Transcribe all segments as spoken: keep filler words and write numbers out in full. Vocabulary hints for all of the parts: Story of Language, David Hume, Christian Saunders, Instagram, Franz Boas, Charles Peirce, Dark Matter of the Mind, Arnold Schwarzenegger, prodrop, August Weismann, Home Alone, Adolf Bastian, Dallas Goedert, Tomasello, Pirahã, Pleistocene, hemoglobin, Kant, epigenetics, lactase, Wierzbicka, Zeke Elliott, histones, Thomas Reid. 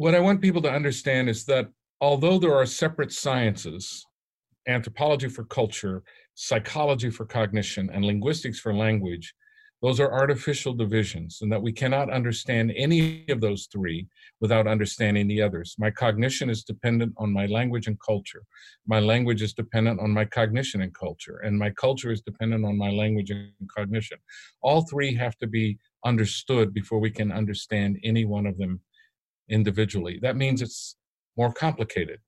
what I want people to understand is that although there are separate sciences, anthropology for culture, psychology for cognition, and linguistics for language, those are artificial divisions, and that we cannot understand any of those three without understanding the others. My cognition is dependent on my language and culture. My language is dependent on my cognition and culture, and my culture is dependent on my language and cognition. All three have to be understood before we can understand any one of them individually. That means it's more complicated,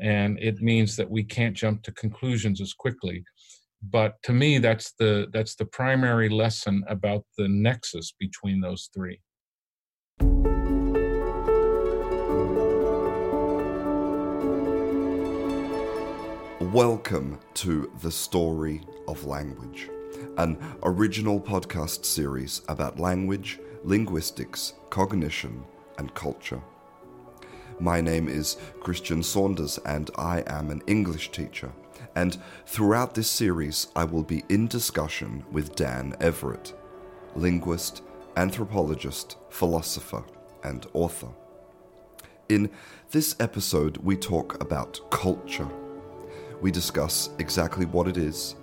and it means that we can't jump to conclusions as quickly. But to me, that's the that's the primary lesson about the nexus between those three. Welcome to The Story of Language, an original podcast series about language, linguistics, cognition, and culture. My name is Christian Saunders, and I am an English teacher. And throughout this series, I will be in discussion with Dan Everett, linguist, anthropologist, philosopher, and author. In this episode, we talk about culture. We discuss exactly what it is,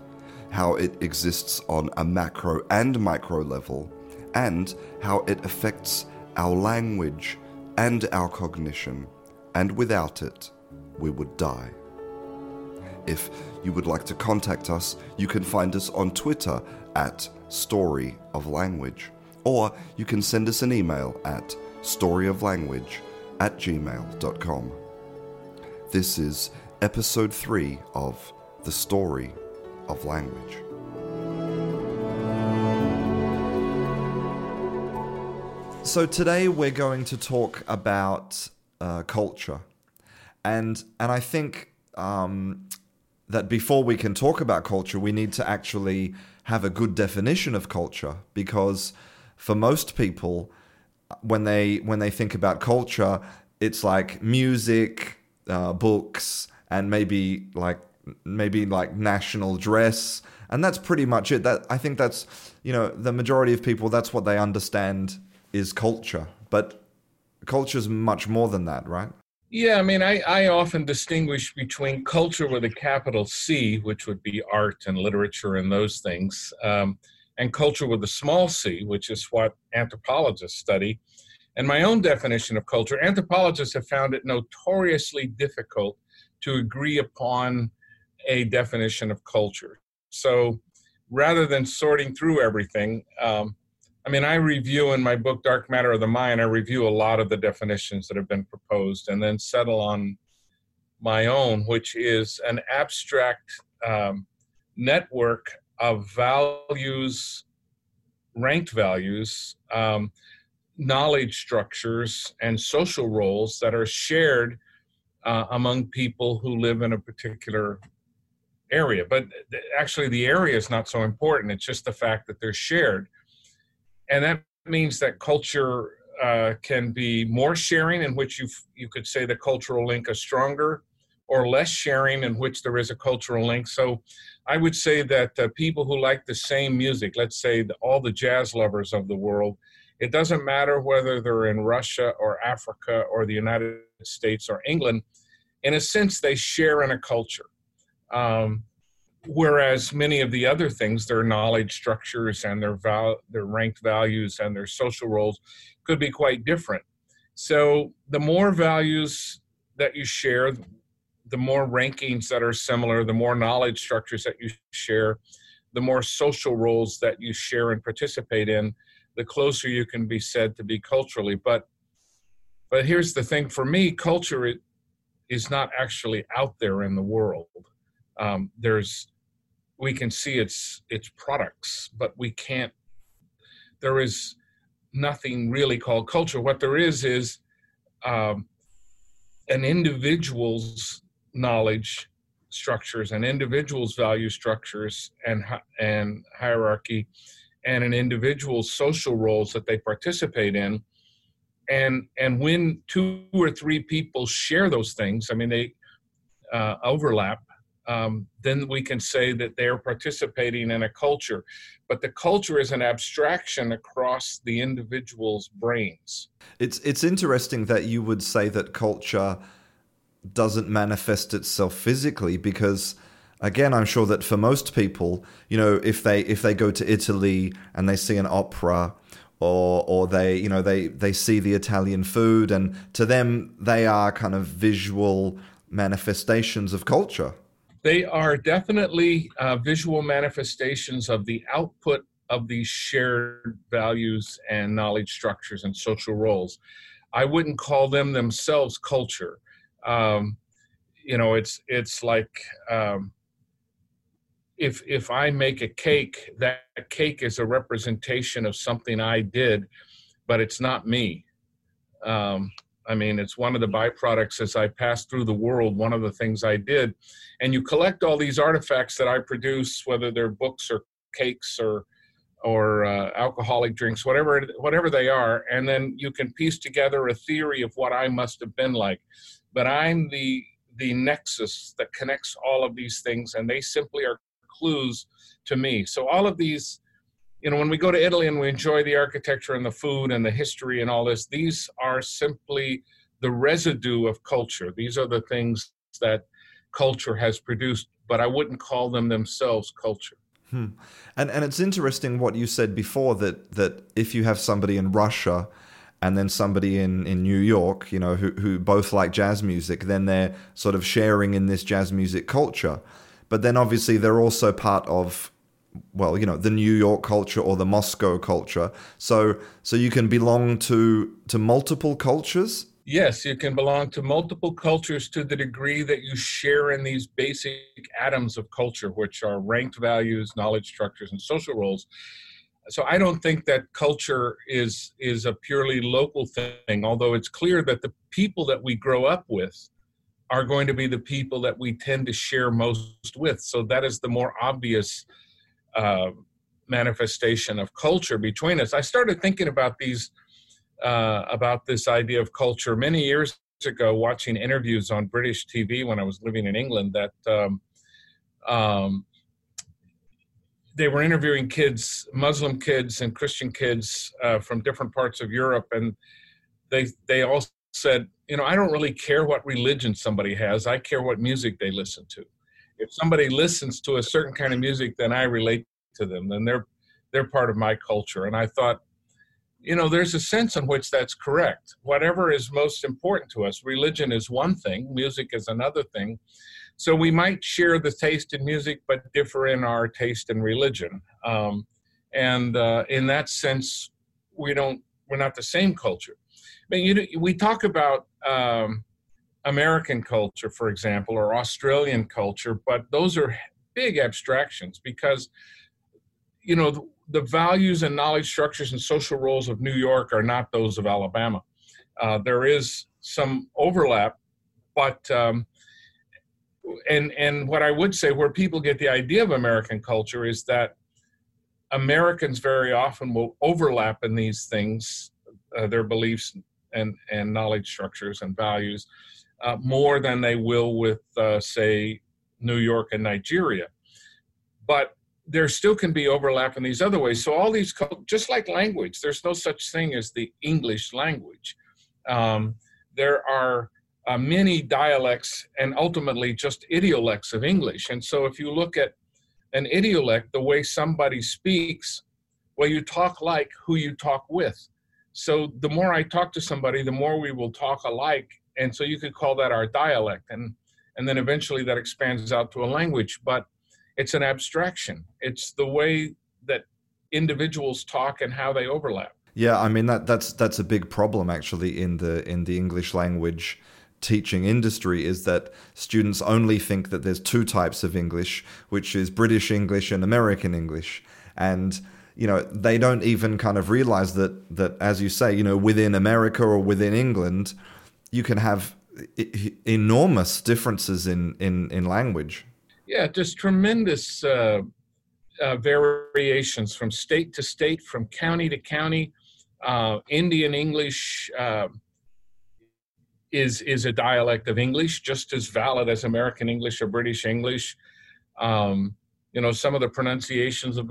how it exists on a macro and micro level, and how it affects our language and our cognition, and without it, we would die. If you would like to contact us, you can find us on Twitter at Story of Language, or you can send us an email at storyoflanguage at gmail dot com. This is episode three of The Story of Language. So today we're going to talk about uh, culture, and and I think um, that before we can talk about culture, we need to actually have a good definition of culture, because for most people, when they when they think about culture, it's like music, uh, books, and maybe like maybe like national dress, and that's pretty much it. That I think that's you know the majority of people, that's what they understand is culture, but culture is much more than that, right? Yeah, I mean, I, I often distinguish between culture with a capital C, which would be art and literature and those things, um, and culture with a small c, which is what anthropologists study. And my own definition of culture, anthropologists have found it notoriously difficult to agree upon a definition of culture. So rather than sorting through everything, um, I mean, I review in my book, Dark Matter of the Mind, I review a lot of the definitions that have been proposed and then settle on my own, which is an abstract um, network of values, ranked values, um, knowledge structures, and social roles that are shared uh, among people who live in a particular area. But actually, the area is not so important. It's just the fact that they're shared. And that means that culture uh, can be more sharing, in which you you could say the cultural link is stronger, or less sharing, in which there is a cultural link. So I would say that uh, people who like the same music, let's say the, all the jazz lovers of the world, it doesn't matter whether they're in Russia or Africa or the United States or England, in a sense, they share in a culture. Um, Whereas many of the other things, their knowledge structures and their val- their ranked values and their social roles could be quite different. So the more values that you share, the more rankings that are similar, the more knowledge structures that you share, the more social roles that you share and participate in, the closer you can be said to be culturally. But but here's the thing, for me, culture is not actually out there in the world. Um, there's, we can see its its products, but we can't, there is nothing really called culture. What there is is um, an individual's knowledge structures, an individual's value structures and and hierarchy, and an individual's social roles that they participate in. And, and when two or three people share those things, I mean, they uh, overlap, um, then we can say that they're participating in a culture. But the culture is an abstraction across the individual's brains. It's, it's interesting that you would say that culture doesn't manifest itself physically, because again, I'm sure that for most people, you know, if they if they go to Italy and they see an opera, or or they, you know, they they see the Italian food, and to them they are kind of visual manifestations of culture. They are definitely uh, visual manifestations of the output of these shared values and knowledge structures and social roles. I wouldn't call them themselves culture. Um, you know, it's it's like um, if if I make a cake, that cake is a representation of something I did, but it's not me. Um, I mean, it's one of the byproducts as I passed through the world, one of the things I did. And you collect all these artifacts that I produce, whether they're books or cakes or or uh, alcoholic drinks, whatever whatever they are, and then you can piece together a theory of what I must have been like. But I'm the the nexus that connects all of these things, and they simply are clues to me. So all of these, you know, when we go to Italy and we enjoy the architecture and the food and the history and all this, these are simply the residue of culture. These are the things that culture has produced, but I wouldn't call them themselves culture. Hmm. And and it's interesting what you said before, that that if you have somebody in Russia and then somebody in, in New York, you know, who, who both like jazz music, then they're sort of sharing in this jazz music culture. But then obviously they're also part of, well, you know, the New York culture or the Moscow culture. So so you can belong to to multiple cultures? Yes, you can belong to multiple cultures to the degree that you share in these basic atoms of culture, which are ranked values, knowledge structures, and social roles. So I don't think that culture is is a purely local thing, although it's clear that the people that we grow up with are going to be the people that we tend to share most with. So that is the more obvious uh, manifestation of culture between us. I started thinking about these, uh, about this idea of culture many years ago, watching interviews on British T V when I was living in England, that um, um, they were interviewing kids, Muslim kids and Christian kids uh, from different parts of Europe. And they, they all said, you know, I don't really care what religion somebody has. I care what music they listen to. If somebody listens to a certain kind of music, then I relate to them. Then they're, they're part of my culture. And I thought, you know, there's a sense in which that's correct. Whatever is most important to us, religion is one thing, music is another thing. So we might share the taste in music, but differ in our taste in religion. Um, and uh, in that sense, we don't, we're not the same culture. I mean, you, we talk about um, American culture, for example, or Australian culture, but those are big abstractions because, you know, the, the values and knowledge structures and social roles of New York are not those of Alabama. Uh, there is some overlap, but... Um, And and what I would say where people get the idea of American culture is that Americans very often will overlap in these things, uh, their beliefs and, and knowledge structures and values, uh, more than they will with, uh, say, New York and Nigeria. But there still can be overlap in these other ways. So all these, just like language, there's no such thing as the English language. Um, there are... Uh, many dialects and ultimately just idiolects of English. And so if you look at an idiolect, the way somebody speaks, well, you talk like who you talk with. So the more I talk to somebody, the more we will talk alike. And so you could call that our dialect. And, and then eventually that expands out to a language, but it's an abstraction. It's the way that individuals talk and how they overlap. Yeah, I mean, that that's that's a big problem actually in the in the English language teaching industry, is that students only think that there's two types of English, which is British English and American English. And, you know, they don't even kind of realize that, that as you say, you know, within America or within England, you can have I- enormous differences in, in, in language. Yeah, just tremendous uh, uh, variations from state to state, from county to county, uh, Indian English, uh, is is a dialect of English, just as valid as American English or British English. Um, you know, some of the pronunciations of,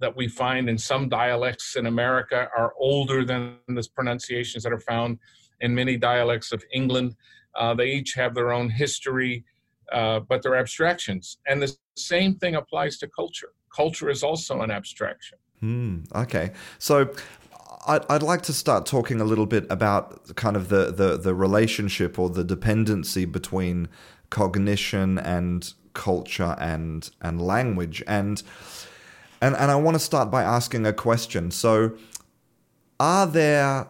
that we find in some dialects in America are older than the pronunciations that are found in many dialects of England. Uh, they each have their own history, uh, but they're abstractions. And the same thing applies to culture. Culture is also an abstraction. Mm, okay. So I'd, I'd like to start talking a little bit about kind of the, the, the relationship or the dependency between cognition and culture and and language. And, and, and I want to start by asking a question. So are there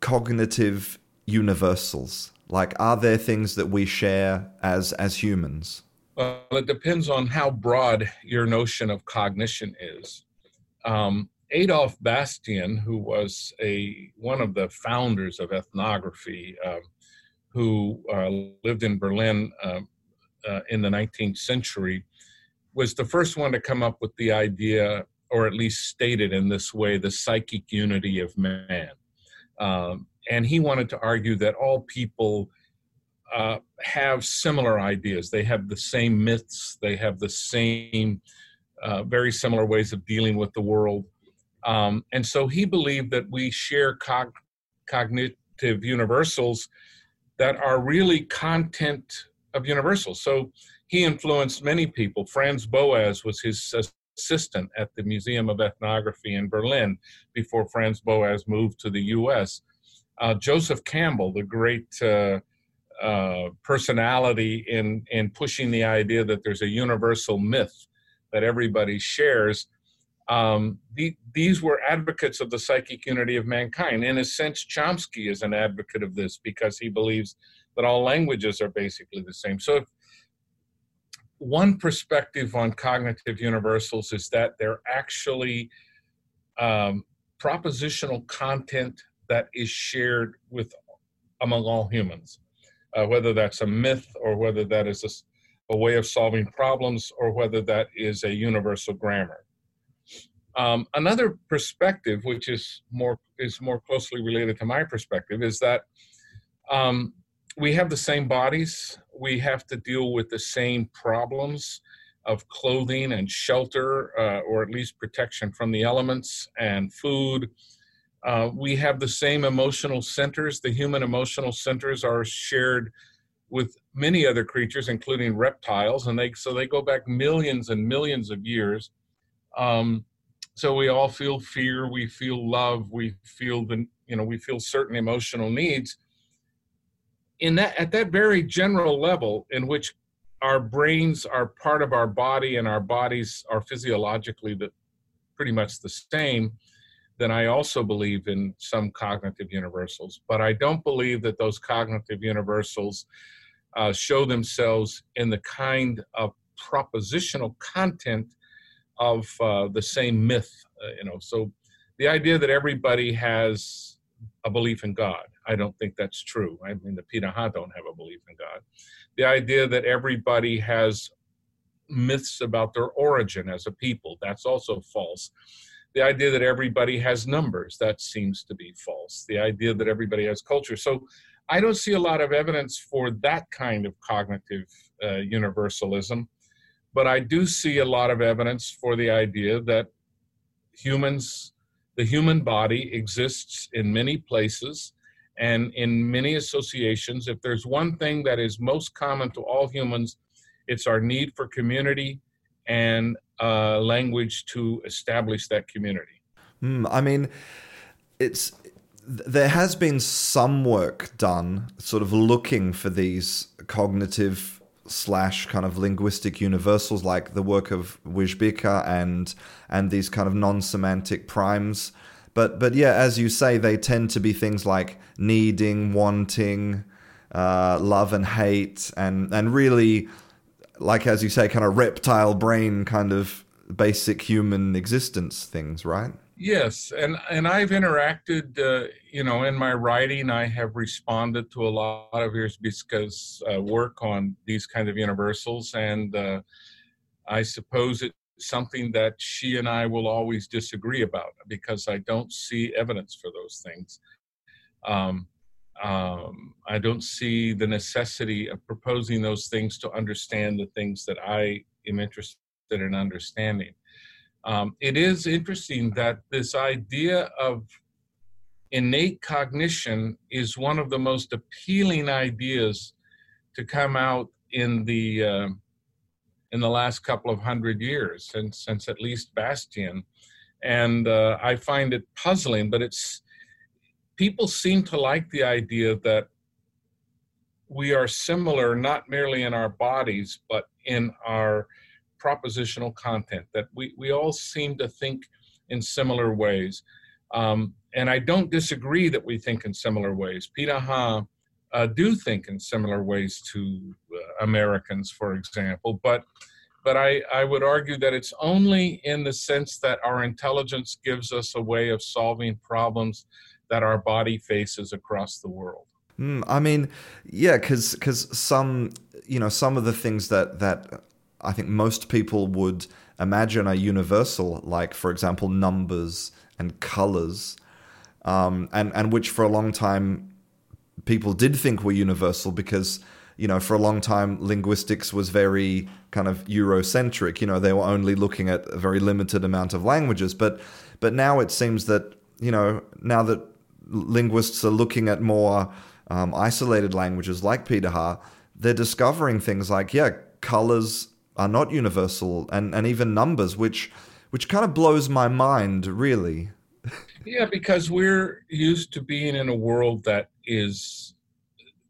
cognitive universals? Like, are there things that we share as as humans? Well, it depends on how broad your notion of cognition is. Um, Adolf Bastian, who was a one of the founders of ethnography, um, who uh, lived in Berlin uh, uh, in the nineteenth century, was the first one to come up with the idea, or at least stated in this way, the psychic unity of man. Um, and he wanted to argue that all people uh, have similar ideas. They have the same myths. They have the same Uh, very similar ways of dealing with the world. Um, and so he believed that we share cog- cognitive universals that are really content of universals. So he influenced many people. Franz Boas was his assistant at the Museum of Ethnography in Berlin before Franz Boas moved to the U S. Uh, Joseph Campbell, the great uh, uh, personality in, in pushing the idea that there's a universal myth that everybody shares, um, the, these were advocates of the psychic unity of mankind. In a sense, Chomsky is an advocate of this because he believes that all languages are basically the same. So if one perspective on cognitive universals is that they're actually um, propositional content that is shared with among all humans, uh, whether that's a myth or whether that is a a way of solving problems, or whether that is a universal grammar. Um, another perspective, which is more is more closely related to my perspective, is that um, we have the same bodies, we have to deal with the same problems of clothing and shelter, uh, or at least protection from the elements and food. Uh, we have the same emotional centers. The human emotional centers are shared with many other creatures, including reptiles, and they so they go back millions and millions of years. Um, so we all feel fear, we feel love, we feel the you know we feel certain emotional needs. In that at that very general level, in which our brains are part of our body and our bodies are physiologically the, pretty much the same, then I also believe in some cognitive universals. But I don't believe that those cognitive universals uh, show themselves in the kind of propositional content of uh, the same myth. Uh, you know, so the idea that everybody has a belief in God, I don't think that's true. I mean, the Pirahã don't have a belief in God. The idea that everybody has myths about their origin as a people, that's also false. The idea that everybody has numbers, that seems to be false. The idea that everybody has culture. So I don't see a lot of evidence for that kind of cognitive uh, universalism, but I do see a lot of evidence for the idea that humans, the human body exists in many places and in many associations. If there's one thing that is most common to all humans, it's our need for community and uh, language to establish that community. Mm, I mean, it's there has been some work done sort of looking for these cognitive slash kind of linguistic universals, like the work of Wierzbicka and and these kind of non-semantic primes. But, but yeah, as you say, they tend to be things like needing, wanting, uh, love and hate, and, and really, like, as you say, kind of reptile brain, kind of basic human existence things, right? Yes. And, and I've interacted, uh, you know, in my writing, I have responded to a lot of Wierzbicka's uh, work on these kind of universals. And uh, I suppose it's something that she and I will always disagree about because I don't see evidence for those things. Um, Um, I don't see the necessity of proposing those things to understand the things that I am interested in understanding. Um, it is interesting that this idea of innate cognition is one of the most appealing ideas to come out in the uh, in the last couple of hundred years, since since at least Bastian, and uh, I find it puzzling, but it's. People seem to like the idea that we are similar, not merely in our bodies, but in our propositional content, that we, we all seem to think in similar ways. Um, and I don't disagree that we think in similar ways. Pirahã uh, do think in similar ways to uh, Americans, for example, but but I, I would argue that it's only in the sense that our intelligence gives us a way of solving problems that our body faces across the world. Mm, I mean, yeah, because because some, you know, some of the things that that I think most people would imagine are universal, like, for example, numbers and colors, um, and, and which for a long time people did think were universal because, you know, for a long time, linguistics was very kind of Eurocentric. You know, they were only looking at a very limited amount of languages. But but now it seems that, you know, now that linguists are looking at more um, isolated languages like Pirahã, they're discovering things like, yeah, colors are not universal, and, and even numbers, which which kind of blows my mind, really. Yeah, because we're used to being in a world that is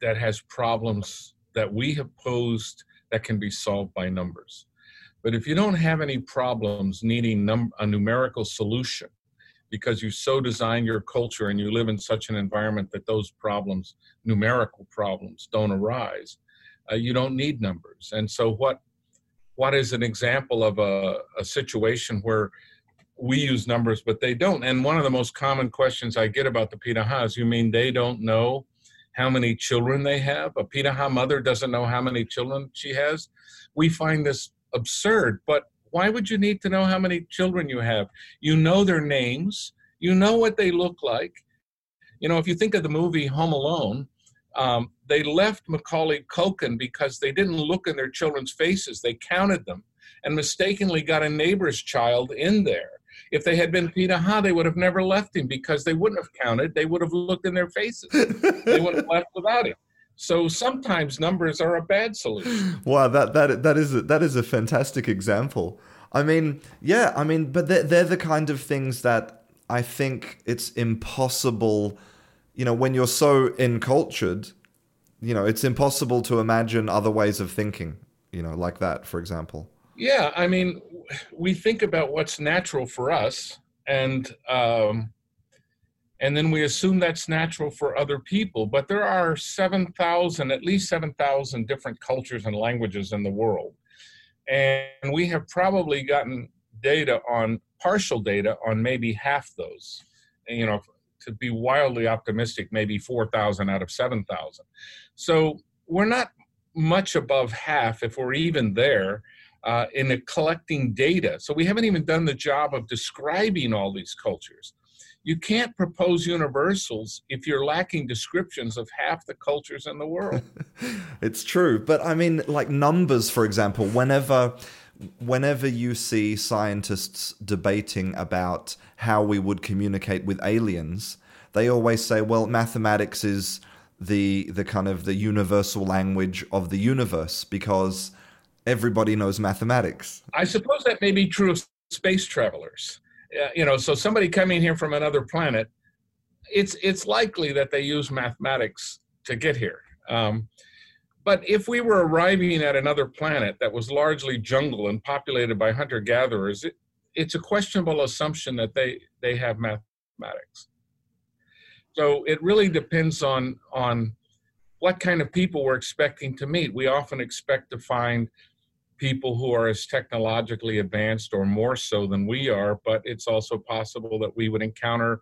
that has problems that we have posed that can be solved by numbers. But if you don't have any problems needing num- a numerical solution, because you so design your culture and you live in such an environment that those problems, numerical problems, don't arise, uh, you don't need numbers. And so what what is an example of a, a situation where we use numbers, but they don't? And one of the most common questions I get about the Pirahã is, you mean they don't know how many children they have? A Pirahã mother doesn't know how many children she has? We find this absurd, but why would you need to know how many children you have? You know their names. You know what they look like. You know, if you think of the movie Home Alone, um, they left Macaulay Culkin because they didn't look in their children's faces. They counted them and mistakenly got a neighbor's child in there. If they had been Pirahã, they would have never left him because they wouldn't have counted. They would have looked in their faces. They would have left without him. So sometimes numbers are a bad solution. Wow, that that that is a, that is a fantastic example. I mean, yeah, I mean, but they're, they're the kind of things that I think it's impossible, you know, when you're so encultured, you know, it's impossible to imagine other ways of thinking, you know, like that, for example. Yeah, I mean, we think about what's natural for us, and um And then we assume that's natural for other people. But there are seven thousand, at least seven thousand different cultures and languages in the world. And we have probably gotten data on, partial data on maybe half those. And, you know, to be wildly optimistic, maybe four thousand out of seven thousand. So we're not much above half, if we're even there, uh, in collecting data. So we haven't even done the job of describing all these cultures. You can't propose universals if you're lacking descriptions of half the cultures in the world. It's true. But I mean, like numbers, for example, whenever whenever you see scientists debating about how we would communicate with aliens, they always say, well, mathematics is the the kind of the universal language of the universe because everybody knows mathematics. I suppose that may be true of space travelers. You know, so somebody coming here from another planet, it's it's likely that they use mathematics to get here. Um, but if we were arriving at another planet that was largely jungle and populated by hunter-gatherers, it, it's a questionable assumption that they, they have mathematics. So it really depends on on what kind of people we're expecting to meet. We often expect to find people who are as technologically advanced or more so than we are, but it's also possible that we would encounter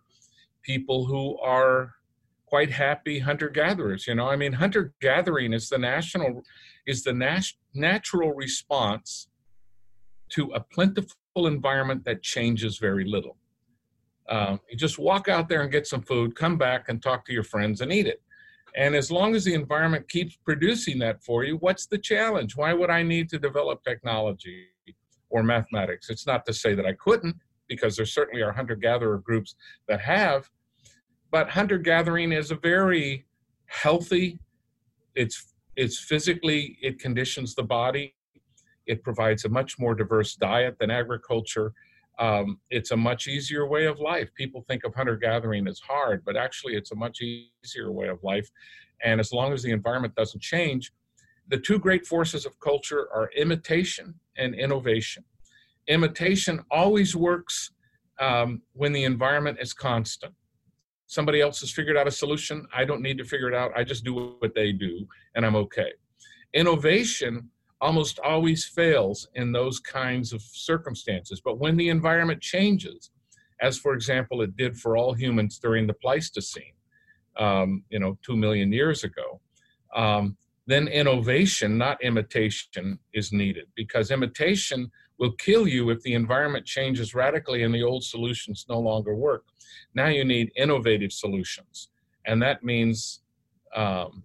people who are quite happy hunter-gatherers. You know, I mean, hunter-gathering is the national, is the nat- natural response to a plentiful environment that changes very little. Um, you just walk out there and get some food, come back and talk to your friends and eat it. And as long as the environment keeps producing that for you, what's the challenge? Why would I need to develop technology or mathematics? It's not to say that I couldn't, because there certainly are hunter-gatherer groups that have, but hunter-gathering is a very healthy, it's, it's physically, it conditions the body. It provides a much more diverse diet than agriculture. Um, it's a much easier way of life. People think of hunter-gathering as hard, but actually it's a much easier way of life. And as long as the environment doesn't change, the two great forces of culture are imitation and innovation. Imitation always works um, when the environment is constant. Somebody else has figured out a solution. I don't need to figure it out. I just do what they do, and I'm okay. Innovation almost always fails in those kinds of circumstances. But when the environment changes, as for example, it did for all humans during the Pleistocene, um, you know, two million years ago, um, then innovation, not imitation, is needed, because imitation will kill you if the environment changes radically and the old solutions no longer work. Now you need innovative solutions, and that means um,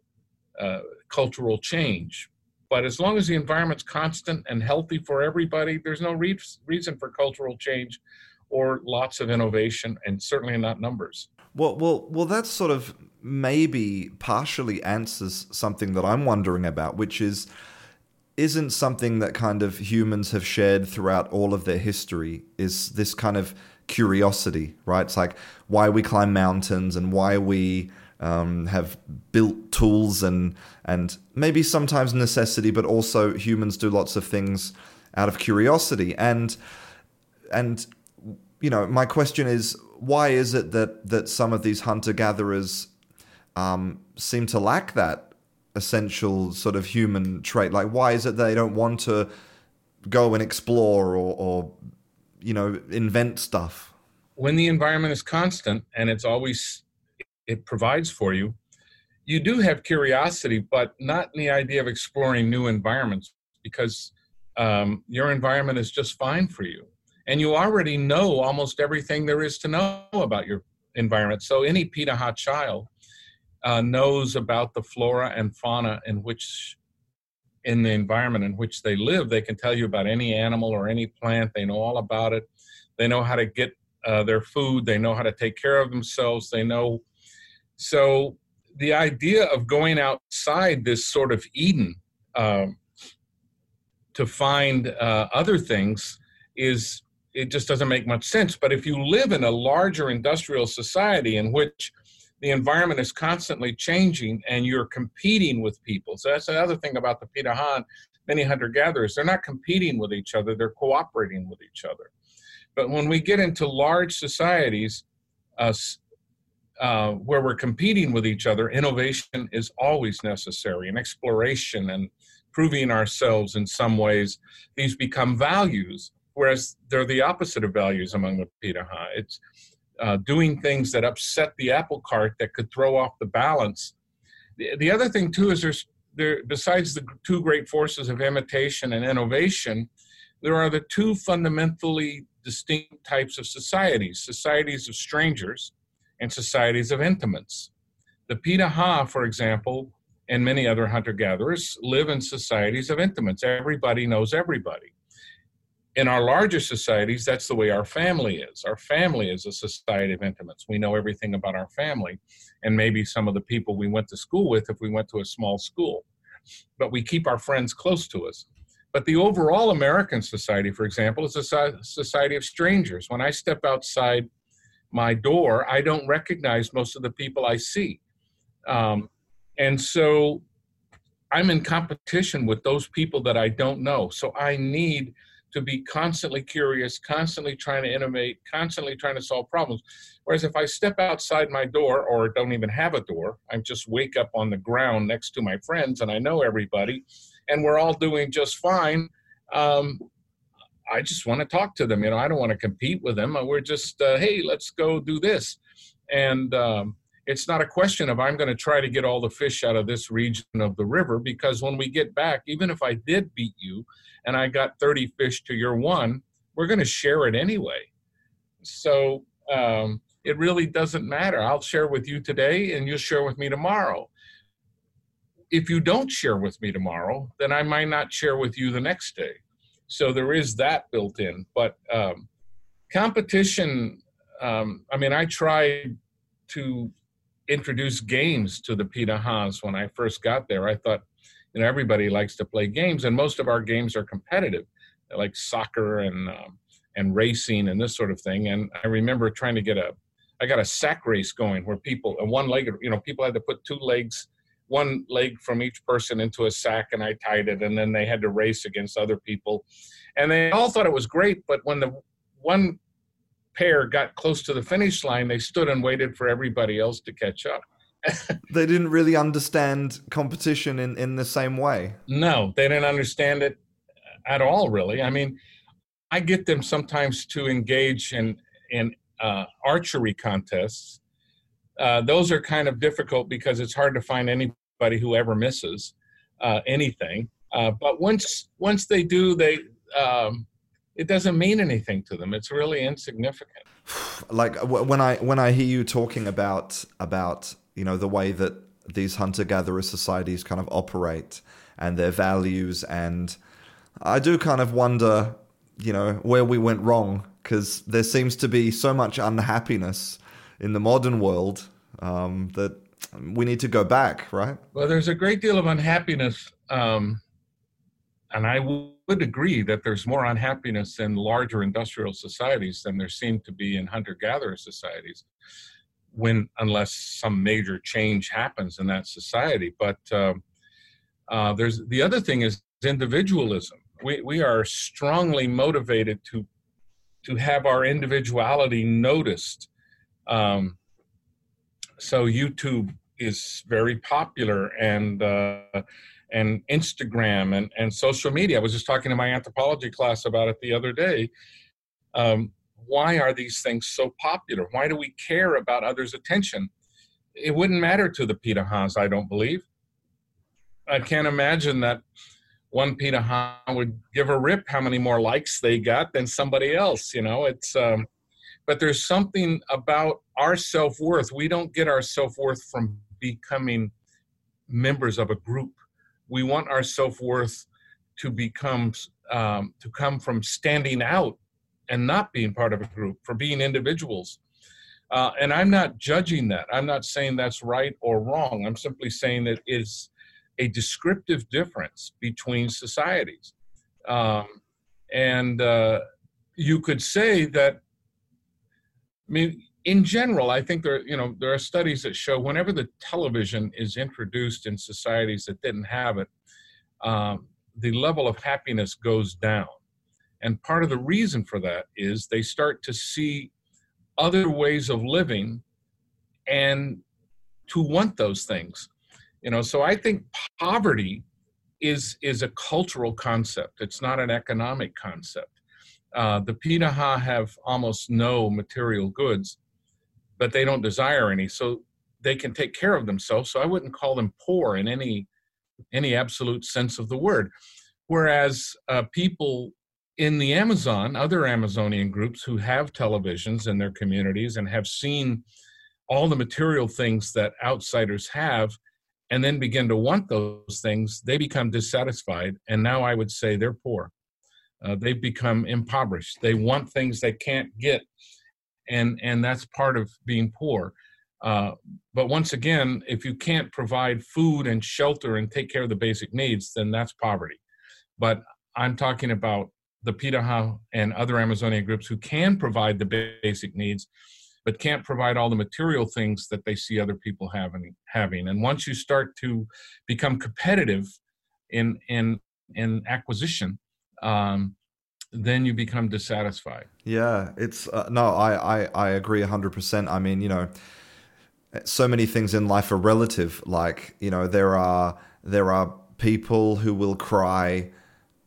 uh, cultural change. But as long as the environment's constant and healthy for everybody, there's no re reason for cultural change or lots of innovation, and certainly not numbers. Well, well, well, that sort of maybe partially answers something that I'm wondering about, which is, isn't something that kind of humans have shared throughout all of their history, is this kind of curiosity, right? It's like why we climb mountains and why we... Um, have built tools and and maybe sometimes necessity, but also humans do lots of things out of curiosity. And and you know, my question is, why is it that that some of these hunter-gatherers um, seem to lack that essential sort of human trait? Like, why is it they don't want to go and explore or, or you know, invent stuff? When the environment is constant and it's always it provides for you, you do have curiosity, but not in the idea of exploring new environments, because um, your environment is just fine for you. And you already know almost everything there is to know about your environment. So any Pirahã child uh, knows about the flora and fauna in which, in the environment in which they live. They can tell you about any animal or any plant. They know all about it. They know how to get uh, their food. They know how to take care of themselves. They know So the idea of going outside this sort of Eden um, to find uh, other things is, it just doesn't make much sense. But if you live in a larger industrial society in which the environment is constantly changing and you're competing with people. So that's another thing about the Pirahã, many hunter-gatherers. They're not competing with each other. They're cooperating with each other. But when we get into large societies, uh, Uh, where we're competing with each other, innovation is always necessary, and exploration and proving ourselves in some ways. These become values, whereas they're the opposite of values among the Pirahã. It's uh, doing things that upset the apple cart, that could throw off the balance. The, the other thing, too, is there's, there, besides the two great forces of imitation and innovation, there are the two fundamentally distinct types of societies, societies of strangers and societies of intimates. The Pirahã, for example, and many other hunter-gatherers live in societies of intimates. Everybody knows everybody. In our larger societies, that's the way our family is. Our family is a society of intimates. We know everything about our family and maybe some of the people we went to school with if we went to a small school. But we keep our friends close to us. But the overall American society, for example, is a society of strangers. When I step outside my door, I don't recognize most of the people I see. Um, and so I'm in competition with those people that I don't know. So I need to be constantly curious, constantly trying to innovate, constantly trying to solve problems. Whereas if I step outside my door or don't even have a door, I just wake up on the ground next to my friends and I know everybody and we're all doing just fine. Um, I just want to talk to them. You know, I don't want to compete with them. We're just, uh, hey, let's go do this. And um, it's not a question of I'm going to try to get all the fish out of this region of the river, because when we get back, even if I did beat you and I got thirty fish to your one, we're going to share it anyway. So um, it really doesn't matter. I'll share with you today and you'll share with me tomorrow. if you don't share with me tomorrow, then I might not share with you the next day. So there is that built in. But um, competition, um, I mean, I tried to introduce games to the Pirahãs when I first got there. I thought, you know, everybody likes to play games, and most of our games are competitive, like soccer and um, and racing and this sort of thing. And I remember trying to get a, I got a sack race going where people, a one-legged, you know, people had to put two legs, one leg from each person into a sack, and I tied it, and then they had to race against other people. And they all thought it was great, but when the one pair got close to the finish line, they stood and waited for everybody else to catch up. They didn't really understand competition in, in the same way. No, they didn't understand it at all, really. I mean, I get them sometimes to engage in, in uh, archery contests. Uh, those are kind of difficult because it's hard to find anybody who ever misses uh, anything. Uh, but once once they do, they um, it doesn't mean anything to them. It's really insignificant. Like when I when I hear you talking about about you know the way that these hunter-gatherer societies kind of operate and their values, and I do kind of wonder you know where we went wrong, because there seems to be so much unhappiness in the modern world, um, that we need to go back, right? Well, there's a great deal of unhappiness. Um, and I would agree that there's more unhappiness in larger industrial societies than there seemed to be in hunter-gatherer societies, when, unless some major change happens in that society. But um, uh, there's the other thing is individualism. We, we are strongly motivated to, to have our individuality noticed. Um, so YouTube is very popular, and uh, and Instagram and, and social media. I was just talking to my anthropology class about it the other day. Um, why are these things so popular? Why do we care about others' attention? It wouldn't matter to the Pirahãs, I don't believe. I can't imagine that one Pirahã would give a rip how many more likes they got than somebody else. You know, it's... Um, But there's something about our self-worth. We don't get our self-worth from becoming members of a group. We want our self-worth to become um, to come from standing out and not being part of a group, for being individuals. Uh, and I'm not judging that. I'm not saying that's right or wrong. I'm simply saying that it's a descriptive difference between societies. Um, and uh, you could say that, I mean, in general, I think there, you know, there are studies that show whenever the television is introduced in societies that didn't have it, um, the level of happiness goes down. And part of the reason for that is they start to see other ways of living and to want those things. You know, so I think poverty is, is a cultural concept. It's not an economic concept. Uh, the Pirahã have almost no material goods, but they don't desire any, so they can take care of themselves. So I wouldn't call them poor in any any absolute sense of the word. Whereas uh, people in the Amazon, other Amazonian groups who have televisions in their communities and have seen all the material things that outsiders have, and then begin to want those things, they become dissatisfied, and now I would say they're poor. Uh, they've become impoverished. They want things they can't get, and and that's part of being poor. Uh, but once again, if you can't provide food and shelter and take care of the basic needs, then that's poverty. But I'm talking about the Pirahã and other Amazonian groups who can provide the basic needs, but can't provide all the material things that they see other people having. having. And once you start to become competitive in in in acquisition, um then you become dissatisfied. Yeah, it's uh, no I, I I agree one hundred percent. I mean, you know, so many things in life are relative. Like, you know, there are there are people who will cry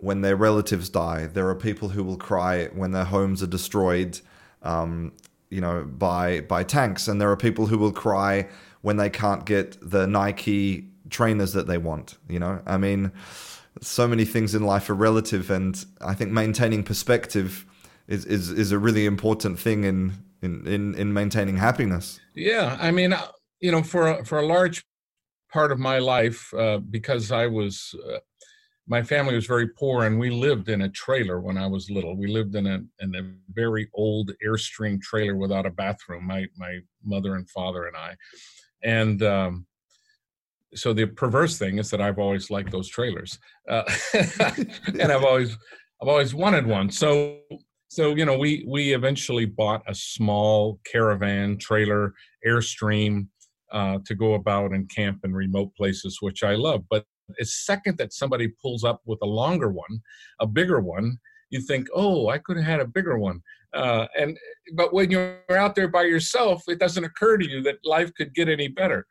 when their relatives die. There are people who will cry when their homes are destroyed um you know by by tanks, and there are people who will cry when they can't get the Nike trainers that they want. You know, I mean, so many things in life are relative, and I think maintaining perspective is, is, is a really important thing in, in, in, in maintaining happiness. Yeah, I mean, you know, for a, for a large part of my life uh, because I was, uh, my family was very poor, and we lived in a trailer when I was little. We lived in a, in a very old Airstream trailer without a bathroom, my, my mother and father and I. And um, so the perverse thing is that I've always liked those trailers. Uh, and I've always, I've always wanted one. So, so, you know, we, we eventually bought a small caravan trailer, Airstream, Uh, to go about and camp in remote places, which I love. But the second that somebody pulls up with a longer one, a bigger one, you think, oh, I could have had a bigger one. Uh, and but when you're out there by yourself, it doesn't occur to you that life could get any better.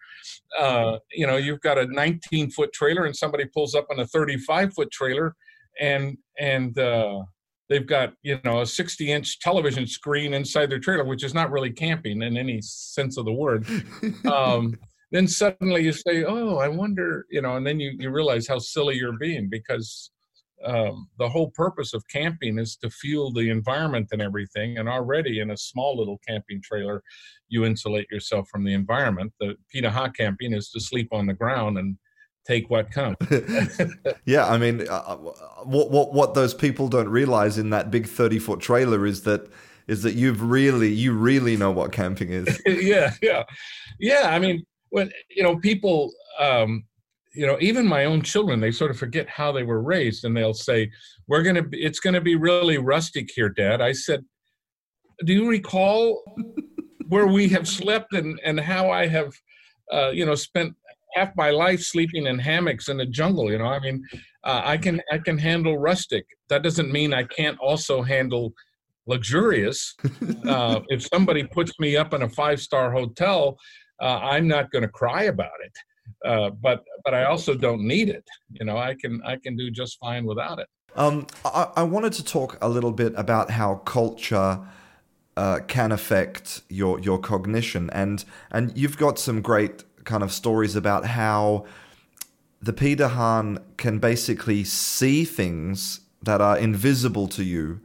Uh, you know, you've got a nineteen-foot trailer, and somebody pulls up on a thirty-five-foot trailer, and and uh, they've got, you know, a sixty-inch television screen inside their trailer, which is not really camping in any sense of the word. Um, then suddenly you say, oh, I wonder, you know, and then you, you realize how silly you're being, because um, the whole purpose of camping is to feel the environment and everything. And already in a small little camping trailer, you insulate yourself from the environment. The Pirahã camping is to sleep on the ground and take what comes. Yeah, I mean, uh, what what what those people don't realize in that big thirty-foot trailer is that is that you've really you really know what camping is. yeah, yeah, yeah. I mean, when you know people, um, you know, even my own children, they sort of forget how they were raised, and they'll say, "We're gonna, be, it's gonna be really rustic here, Dad." I said, "Do you recall where we have slept and and how I have, uh, you know, spent half my life sleeping in hammocks in the jungle?You know, I mean, uh, I can I can handle rustic. That doesn't mean I can't also handle luxurious. Uh, if somebody puts me up in a five-star hotel, uh, I'm not going to cry about it. Uh, but but I also don't need it. You know, I can I can do just fine without it." Um, I, I wanted to talk a little bit about how culture uh, can affect your your cognition, and and you've got some great kind of stories about how the Pirahã can basically see things that are invisible to you,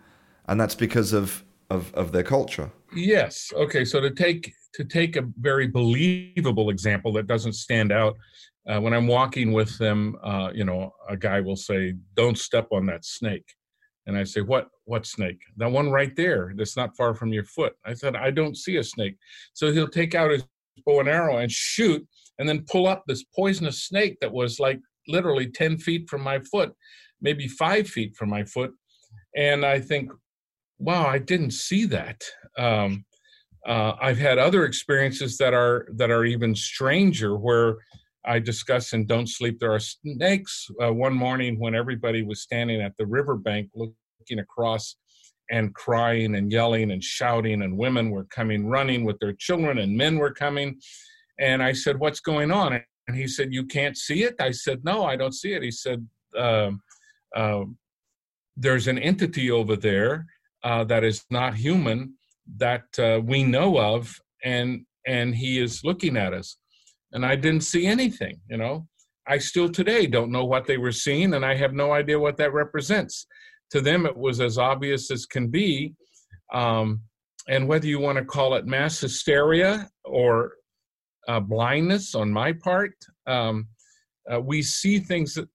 and that's because of, of, of their culture. Yes. Okay. So to take to take a very believable example that doesn't stand out, uh, when I'm walking with them, uh, you know, a guy will say, "Don't step on that snake," and I say, "What what snake?" "That one right there. That's not far from your foot." I said, "I don't see a snake." So he'll take out his bow and arrow and shoot, and then pull up this poisonous snake that was like literally ten feet from my foot, maybe five feet from my foot. And I think, wow, I didn't see that. Um, uh, I've had other experiences that are that are even stranger, where I discuss in Don't Sleep There Are Snakes. Uh, one morning when everybody was standing at the riverbank looking across and crying and yelling and shouting, and women were coming running with their children, and men were coming. And I said, "What's going on?" And he said, "You can't see it?" I said, "No, I don't see it." He said, uh, uh, "There's an entity over there uh, that is not human that uh, we know of, and and he is looking at us." And I didn't see anything, you know. I still today don't know what they were seeing, and I have no idea what that represents. To them, it was as obvious as can be. Um, and whether you want to call it mass hysteria or uh, blindness on my part, um, uh, we see things that,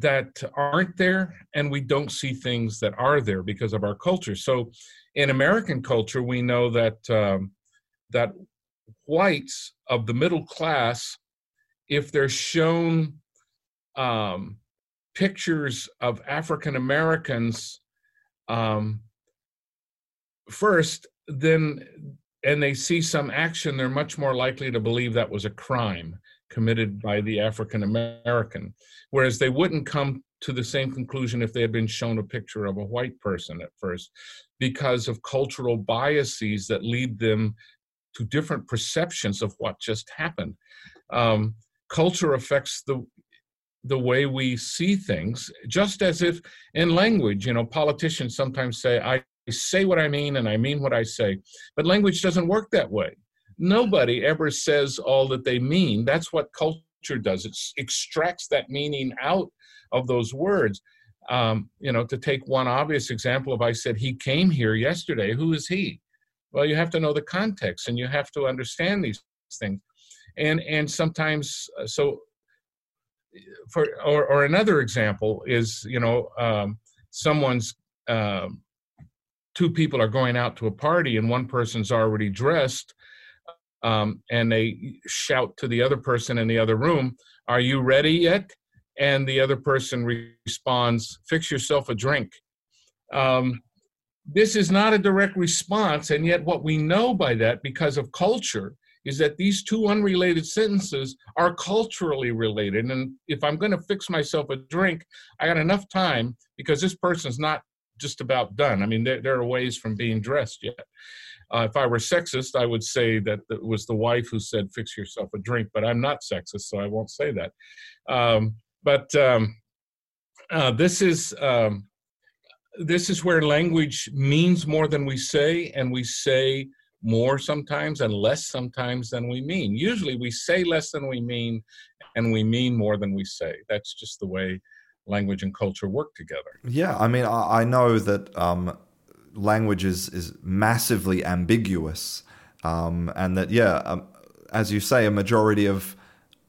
that aren't there, and we don't see things that are there because of our culture. So in American culture, we know that um, that whites of the middle class, if they're shown um, pictures of African Americans um, first, then, and they see some action, they're much more likely to believe that was a crime committed by the African American, whereas they wouldn't come to the same conclusion if they had been shown a picture of a white person at first, because of cultural biases that lead them to different perceptions of what just happened. Um, culture affects the the way we see things, just as if in language, you know, politicians sometimes say, "I say what I mean and I mean what I say," but language doesn't work that way. Nobody ever says all that they mean. That's what culture does. It extracts that meaning out of those words. Um, you know, to take one obvious example, if I said, "He came here yesterday," who is he? Well, you have to know the context, and you have to understand these things. and and sometimes uh, so for or, or another example is, you know, um, someone's um, two people are going out to a party and one person's already dressed, um, and they shout to the other person in the other room, "Are you ready yet?" And the other person responds, "Fix yourself a drink." Um, this is not a direct response, and yet what we know by that, because of culture, is that these two unrelated sentences are culturally related. And if I'm going to fix myself a drink, I got enough time because this person's not just about done. I mean, there, there are ways from being dressed yet. Uh, if I were sexist, I would say that it was the wife who said, "Fix yourself a drink," but I'm not sexist, so I won't say that. Um, but um, uh, this is... Um, This is where language means more than we say, and we say more sometimes and less sometimes than we mean. Usually we say less than we mean, and we mean more than we say. That's just the way language and culture work together. Yeah, I mean, I, I know that um, language is, is massively ambiguous, um, and that, yeah, um, as you say, a majority of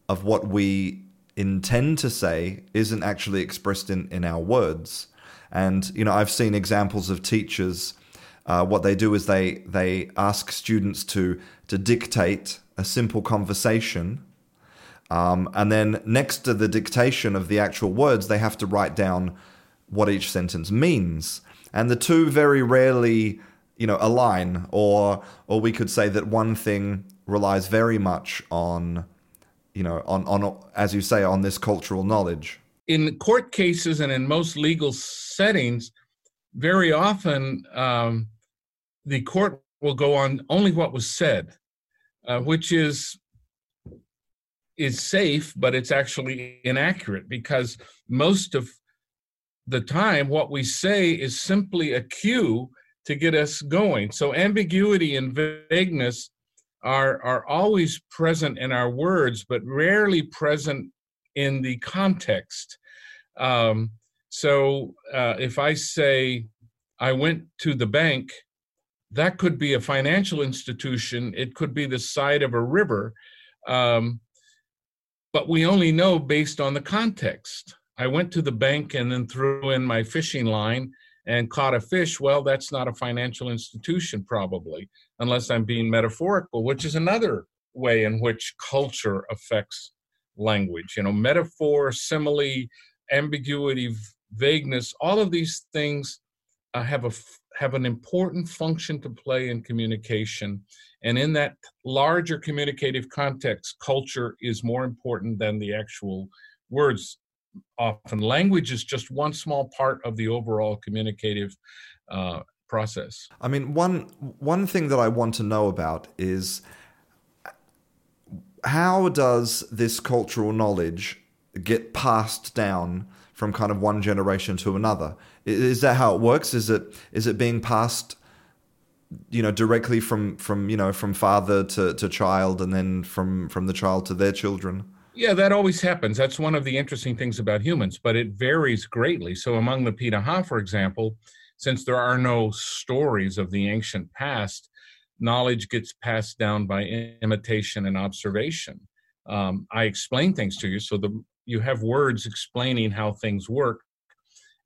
of what we intend to say isn't actually expressed in, in our words. And, you know, I've seen examples of teachers, uh, what they do is they they ask students to to dictate a simple conversation. Um, and then next to the dictation of the actual words, they have to write down what each sentence means. And the two very rarely, you know, align, or or we could say that one thing relies very much on, you know, on, on as you say, on this cultural knowledge. In court cases and in most legal settings, very often um, the court will go on only what was said, uh, which is is safe, but it's actually inaccurate, because most of the time what we say is simply a cue to get us going. So ambiguity and vagueness are, are always present in our words, but rarely present in the context. Um, so uh, if I say, "I went to the bank," that could be a financial institution, it could be the side of a river, um, but we only know based on the context. I went to the bank and then threw in my fishing line and caught a fish. Well, that's not a financial institution probably, unless I'm being metaphorical, which is another way in which culture affects language. You know, metaphor, simile, ambiguity, vagueness, all of these things uh, have a have an important function to play in communication. And in that larger communicative context, culture is more important than the actual words. Often language is just one small part of the overall communicative uh, process. I mean, one one thing that I want to know about is, how does this cultural knowledge get passed down from kind of one generation to another? Is that how it works? Is it is it being passed, you know, directly from, from you know, from father to, to child, and then from, from the child to their children? Yeah, that always happens. That's one of the interesting things about humans, but it varies greatly. So among the Pirahã, for example, since there are no stories of the ancient past, knowledge gets passed down by imitation and observation. Um, I explain things to you, so the, you have words explaining how things work,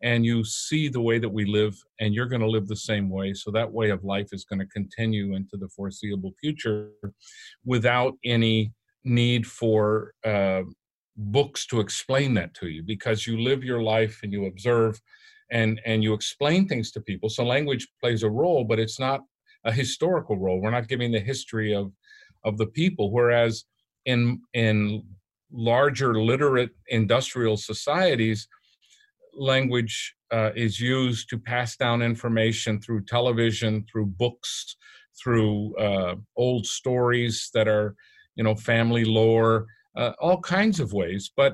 and you see the way that we live, and you're going to live the same way, so that way of life is going to continue into the foreseeable future without any need for uh, books to explain that to you, because you live your life and you observe and, and you explain things to people. So language plays a role, but it's not a historical role. We're not giving the history of of the people, whereas in in larger literate industrial societies, language uh, is used to pass down information through television, through books, through uh, old stories that are, you know, family lore, uh, all kinds of ways. But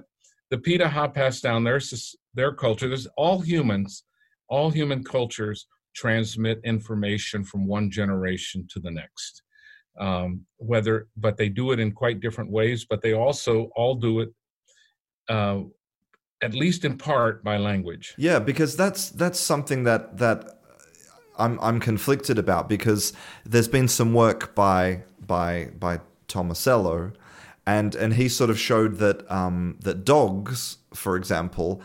the Pirahã passed down their their culture. There's all humans, all human cultures transmit information from one generation to the next, um, whether but they do it in quite different ways, but they also all do it uh, at least in part by language. Yeah, because that's that's something that that I'm I'm conflicted about, because there's been some work by by by Tomasello And and he sort of showed that um, that dogs, for example,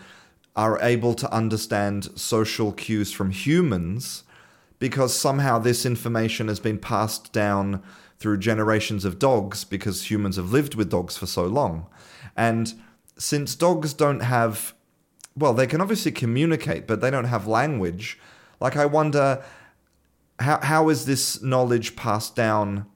are able to understand social cues from humans because somehow this information has been passed down through generations of dogs because humans have lived with dogs for so long. And since dogs don't have, well, they can obviously communicate, but they don't have language. Like, I wonder, how how is this knowledge passed down?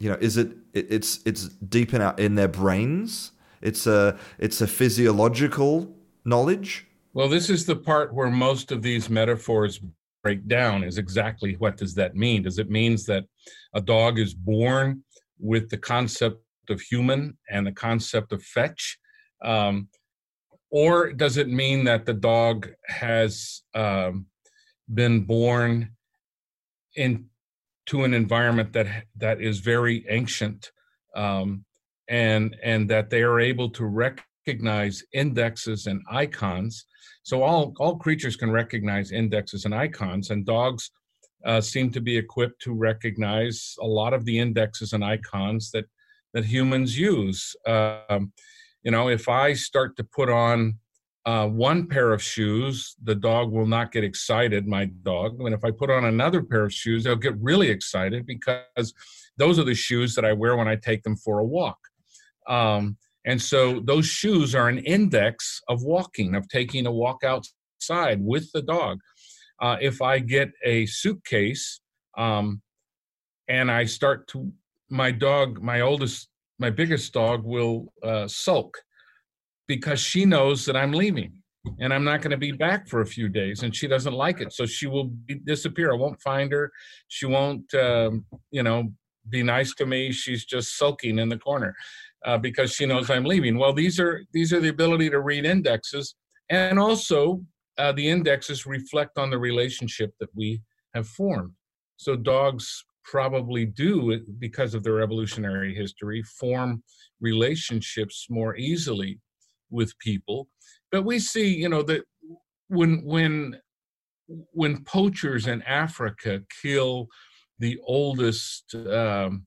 You know, is it, it it's it's deep in our, in their brains? It's a it's a physiological knowledge. Well, this is the part where most of these metaphors break down, is exactly what does that mean? Does it mean that a dog is born with the concept of human and the concept of fetch? Um, or does it mean that the dog has um, been born into an environment that that is very ancient, um, and and that they are able to recognize indexes and icons? So all, all creatures can recognize indexes and icons, and dogs uh, seem to be equipped to recognize a lot of the indexes and icons that, that humans use. Um, you know, if I start to put on uh, one pair of shoes, the dog will not get excited, my dog. And if I put on another pair of shoes, they'll get really excited because those are the shoes that I wear when I take them for a walk. Um, And so those shoes are an index of walking, of taking a walk outside with the dog. Uh, if I get a suitcase um, and I start to, my dog, my oldest, my biggest dog will uh, sulk because she knows that I'm leaving and I'm not going to be back for a few days, and she doesn't like it. So she will disappear. I won't find her. She won't, um, you know, be nice to me. She's just sulking in the corner. Uh, because she knows I'm leaving. Well, these are these are the ability to read indexes, and also uh, the indexes reflect on the relationship that we have formed. So dogs probably do, because of their evolutionary history, form relationships more easily with people. But we see, you know, that when when when poachers in Africa kill the oldest Um,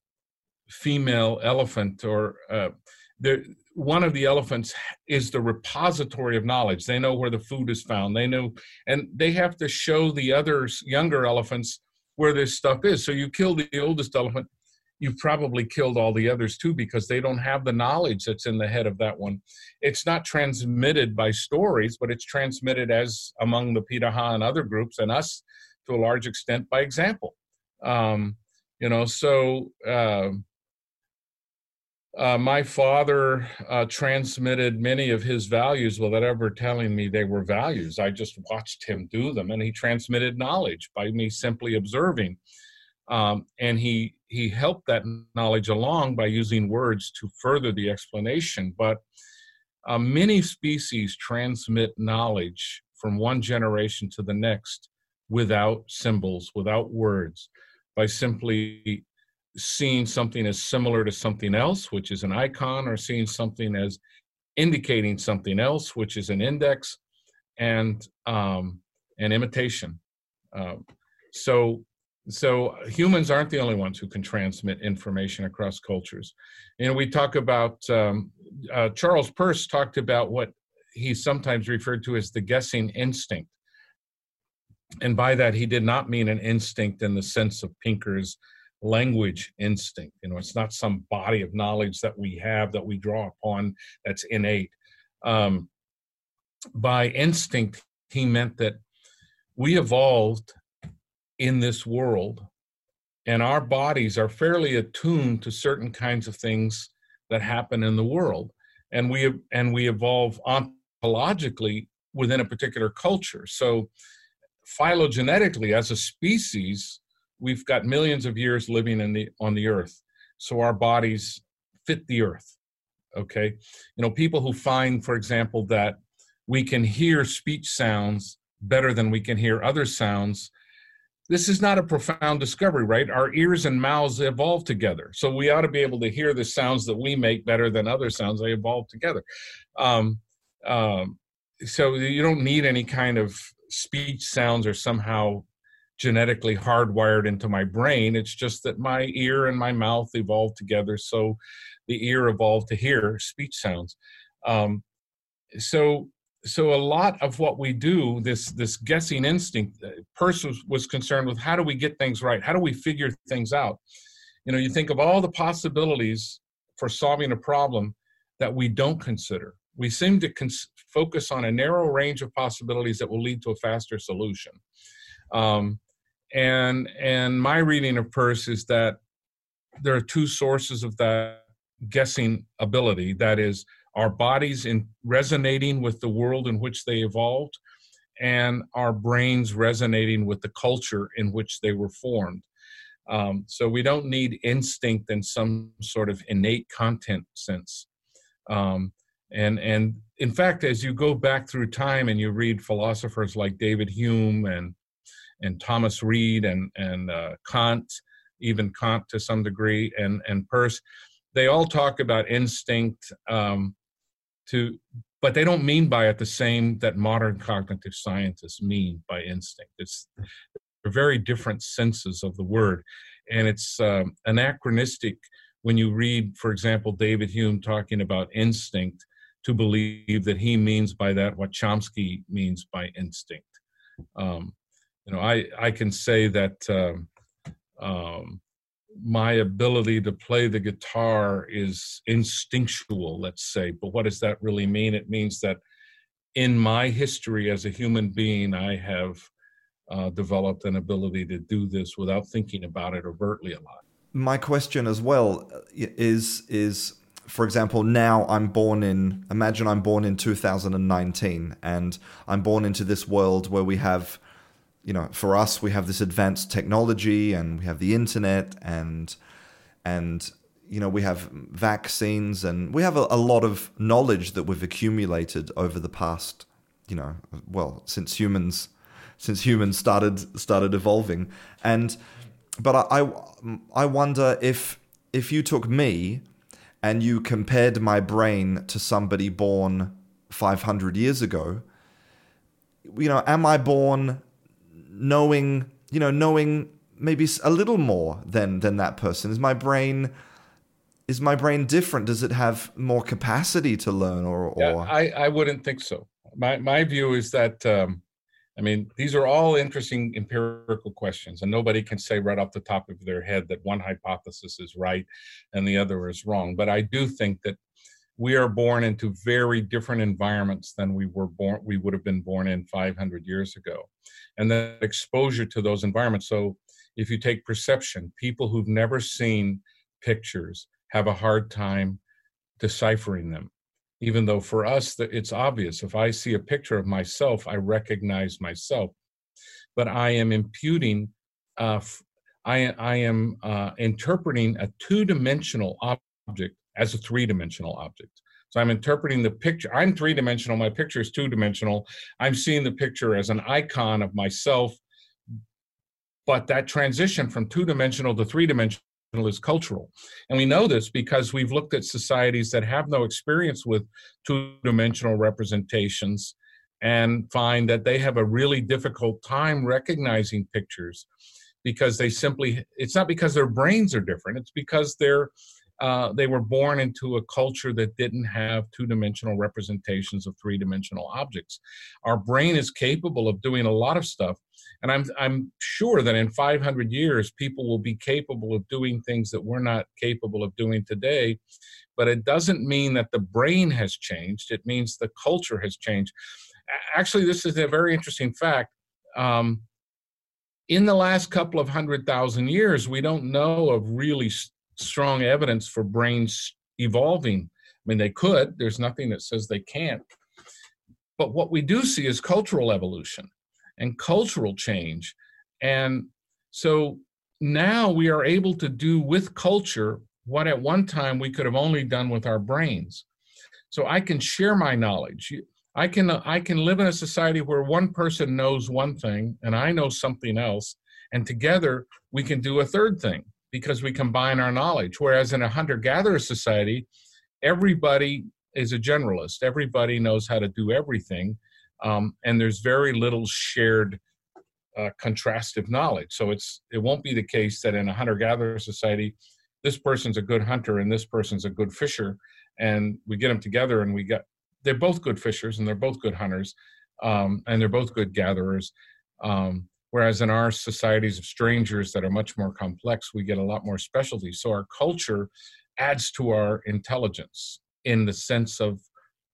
female elephant, or uh, one of the elephants is the repository of knowledge. They know where the food is found. They know, and they have to show the other younger elephants where this stuff is. So you kill the oldest elephant, you've probably killed all the others too, because they don't have the knowledge that's in the head of that one. It's not transmitted by stories, but it's transmitted as among the Pirahã and other groups, and us to a large extent, by example. Um, you know, so... Uh, Uh, my father uh, transmitted many of his values without ever telling me they were values. I just watched him do them, and he transmitted knowledge by me simply observing. Um, and he he helped that knowledge along by using words to further the explanation. But uh, many species transmit knowledge from one generation to the next without symbols, without words, by simply seeing something as similar to something else, which is an icon, or seeing something as indicating something else, which is an index, and um, an imitation. Um, so, so humans aren't the only ones who can transmit information across cultures. And we talk about, um, uh, Charles Peirce talked about what he sometimes referred to as the guessing instinct. And by that, he did not mean an instinct in the sense of Pinker's language instinct. You know, it's not some body of knowledge that we have that we draw upon that's innate. Um, by instinct, he meant that we evolved in this world, and our bodies are fairly attuned to certain kinds of things that happen in the world, and we and we evolve ontologically within a particular culture. So phylogenetically, as a species, we've got millions of years living in the on the earth, so our bodies fit the earth, okay? You know, people who find, for example, that we can hear speech sounds better than we can hear other sounds, this is not a profound discovery, right? Our ears and mouths evolved together, so we ought to be able to hear the sounds that we make better than other sounds. They evolved together. Um, um, so you don't need any kind of speech sounds or somehow genetically hardwired into my brain. It's just that my ear and my mouth evolved together, so the ear evolved to hear speech sounds. Um, so, so a lot of what we do, this this guessing instinct, Peirce was concerned with how do we get things right? How do we figure things out? You know, you think of all the possibilities for solving a problem that we don't consider. We seem to cons- focus on a narrow range of possibilities that will lead to a faster solution. Um, and and my reading of Peirce is that there are two sources of that guessing ability. That is, our bodies in resonating with the world in which they evolved, and our brains resonating with the culture in which they were formed. Um, so we don't need instinct in some sort of innate content sense. Um, and and in fact, as you go back through time and you read philosophers like David Hume and and Thomas Reid and and uh, Kant, even Kant to some degree, and and Peirce, they all talk about instinct, um, to, but they don't mean by it the same that modern cognitive scientists mean by instinct. It's very different senses of the word, and it's um, anachronistic when you read, for example, David Hume talking about instinct, to believe that he means by that what Chomsky means by instinct. Um, you know, I, I can say that um, um, my ability to play the guitar is instinctual, let's say, but what does that really mean? It means that in my history as a human being, I have uh, developed an ability to do this without thinking about it overtly a lot. My question as well is, is, for example, now I'm born in, imagine I'm born in two thousand nineteen, and I'm born into this world where we have, you know, for us, we have this advanced technology, and we have the internet, and, and you know, we have vaccines, and we have a, a lot of knowledge that we've accumulated over the past, you know, well, since humans, since humans started, started evolving. And But I, I, I wonder if if you took me and you compared my brain to somebody born five hundred years ago, you know, am I born knowing, you know, knowing maybe a little more than, than that person? Is my brain is my brain different? Does it have more capacity to learn, or? or... Yeah, I, I wouldn't think so. My my view is that. Um... I mean, these are all interesting empirical questions, and nobody can say right off the top of their head that one hypothesis is right and the other is wrong. But I do think that we are born into very different environments than we were born, we would have been born in five hundred years ago. And the exposure to those environments. So if you take perception, people who've never seen pictures have a hard time deciphering them. Even though for us, it's obvious. If I see a picture of myself, I recognize myself. But I am imputing, uh, I, I am uh, interpreting a two-dimensional object as a three-dimensional object. So I'm interpreting the picture. I'm three-dimensional. My picture is two-dimensional. I'm seeing the picture as an icon of myself. But that transition from two-dimensional to three-dimensional is cultural. And we know this because we've looked at societies that have no experience with two-dimensional representations and find that they have a really difficult time recognizing pictures because they simply, it's not because their brains are different, it's because they're, uh, they were born into a culture that didn't have two-dimensional representations of three-dimensional objects. Our brain is capable of doing a lot of stuff. And I'm I'm sure that in five hundred years, people will be capable of doing things that we're not capable of doing today. But it doesn't mean that the brain has changed. It means the culture has changed. Actually, this is a very interesting fact. Um, in the last couple of hundred thousand years, we don't know of really s- strong evidence for brains evolving. I mean, they could. There's nothing that says they can't. But what we do see is cultural evolution and cultural change. And so now we are able to do with culture what at one time we could have only done with our brains. So I can share my knowledge. I can I can live in a society where one person knows one thing and I know something else, and together we can do a third thing because we combine our knowledge. Whereas in a hunter-gatherer society, everybody is a generalist. Everybody knows how to do everything. Um, and there's very little shared uh, contrastive knowledge. So it's it won't be the case that in a hunter-gatherer society, this person's a good hunter and this person's a good fisher, and we get them together and we get, they're both good fishers and they're both good hunters, um, and they're both good gatherers. Um, whereas in our societies of strangers that are much more complex, we get a lot more specialty. So our culture adds to our intelligence in the sense of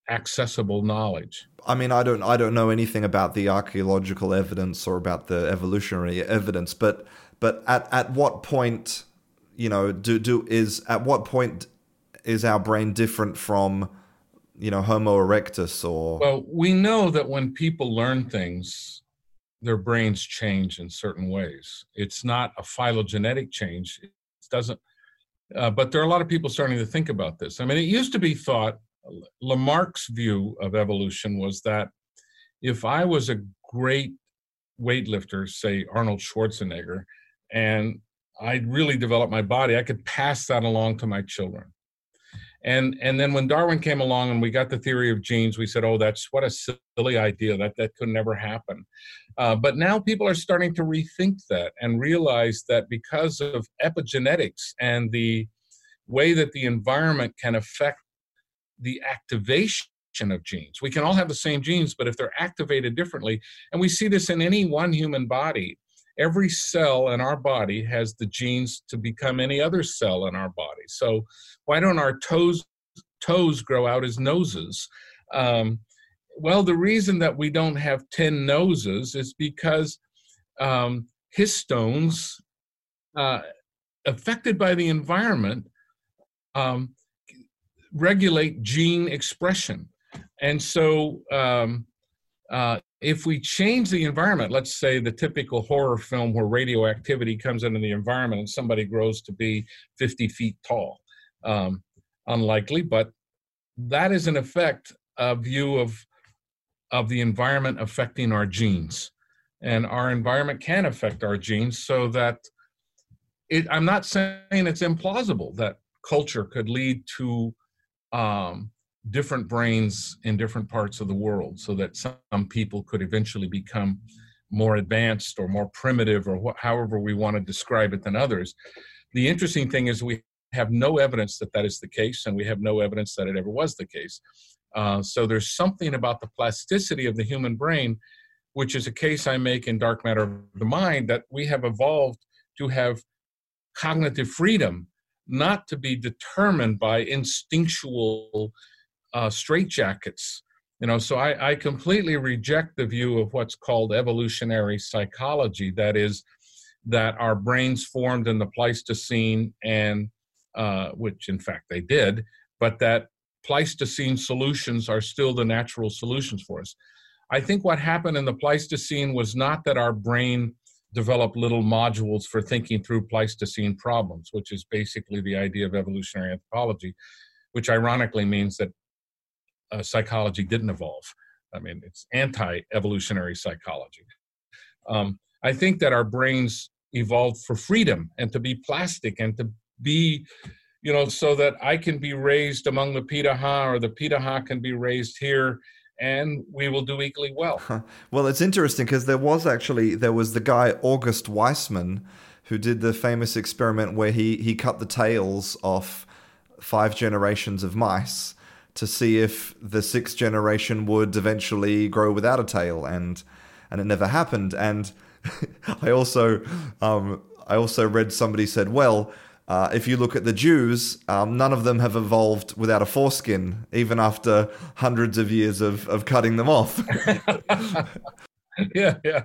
accessible knowledge. I mean, I don't, I don't know anything about the archaeological evidence or about the evolutionary evidence, but, but at, at what point, you know, do, do is at what point is our brain different from, you know, Homo erectus or? Well, we know that when people learn things, their brains change in certain ways. It's not a phylogenetic change. It doesn't, uh, but there are a lot of people starting to think about this. I mean, it used to be thought, Lamarck's view of evolution was that if I was a great weightlifter, say Arnold Schwarzenegger, and I'd really developed my body, I could pass that along to my children. And and then when Darwin came along and we got the theory of genes, we said, oh, that's what a silly idea. That, that could never happen. Uh, but now people are starting to rethink that and realize that because of epigenetics and the way that the environment can affect the activation of genes. We can all have the same genes, but if they're activated differently, and we see this in any one human body, every cell in our body has the genes to become any other cell in our body. So why don't our toes toes grow out as noses? Um, well, the reason that we don't have ten noses is because um, histones uh, affected by the environment um, regulate gene expression. And so um, uh, if we change the environment, let's say the typical horror film where radioactivity comes into the environment and somebody grows to be fifty feet tall, um, unlikely, but that is in effect a view of, of the environment affecting our genes. And our environment can affect our genes so that it, I'm not saying it's implausible that culture could lead to Um, different brains in different parts of the world so that some people could eventually become more advanced or more primitive or wh- however we want to describe it than others. The interesting thing is we have no evidence that that is the case, and we have no evidence that it ever was the case. Uh, so there's something about the plasticity of the human brain, which is a case I make in Dark Matter of the Mind, that we have evolved to have cognitive freedom, not to be determined by instinctual uh, straitjackets. You know, so I, I completely reject the view of what's called evolutionary psychology, that is, that our brains formed in the Pleistocene, and uh, which in fact they did, but that Pleistocene solutions are still the natural solutions for us. I think what happened in the Pleistocene was not that our brain develop little modules for thinking through Pleistocene problems, which is basically the idea of evolutionary anthropology, which ironically means that uh, psychology didn't evolve. I mean, it's anti-evolutionary psychology. Um, I think that our brains evolved for freedom and to be plastic and to be, you know, so that I can be raised among the Pirahã or the Pirahã can be raised here, and we will do equally well. Huh. Well, it's interesting because there was actually, there was the guy August Weismann who did the famous experiment where he, he cut the tails off five generations of mice to see if the sixth generation would eventually grow without a tail, and and it never happened. And I also um, I also read somebody said, well, Uh, if you look at the Jews, um, none of them have evolved without a foreskin, even after hundreds of years of, of cutting them off. yeah, yeah,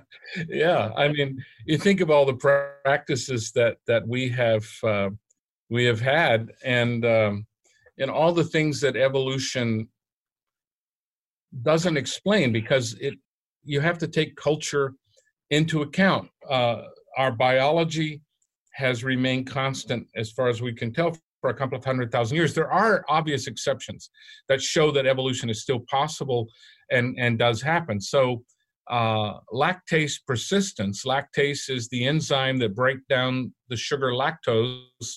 yeah. I mean, you think of all the practices that that we have uh, we have had, and um, and all the things that evolution doesn't explain, because it you have to take culture into account. Uh, our biology has remained constant as far as we can tell for a couple of hundred thousand years. There are obvious exceptions that show that evolution is still possible and, and does happen. So uh, lactase persistence, lactase is the enzyme that breaks down the sugar lactose.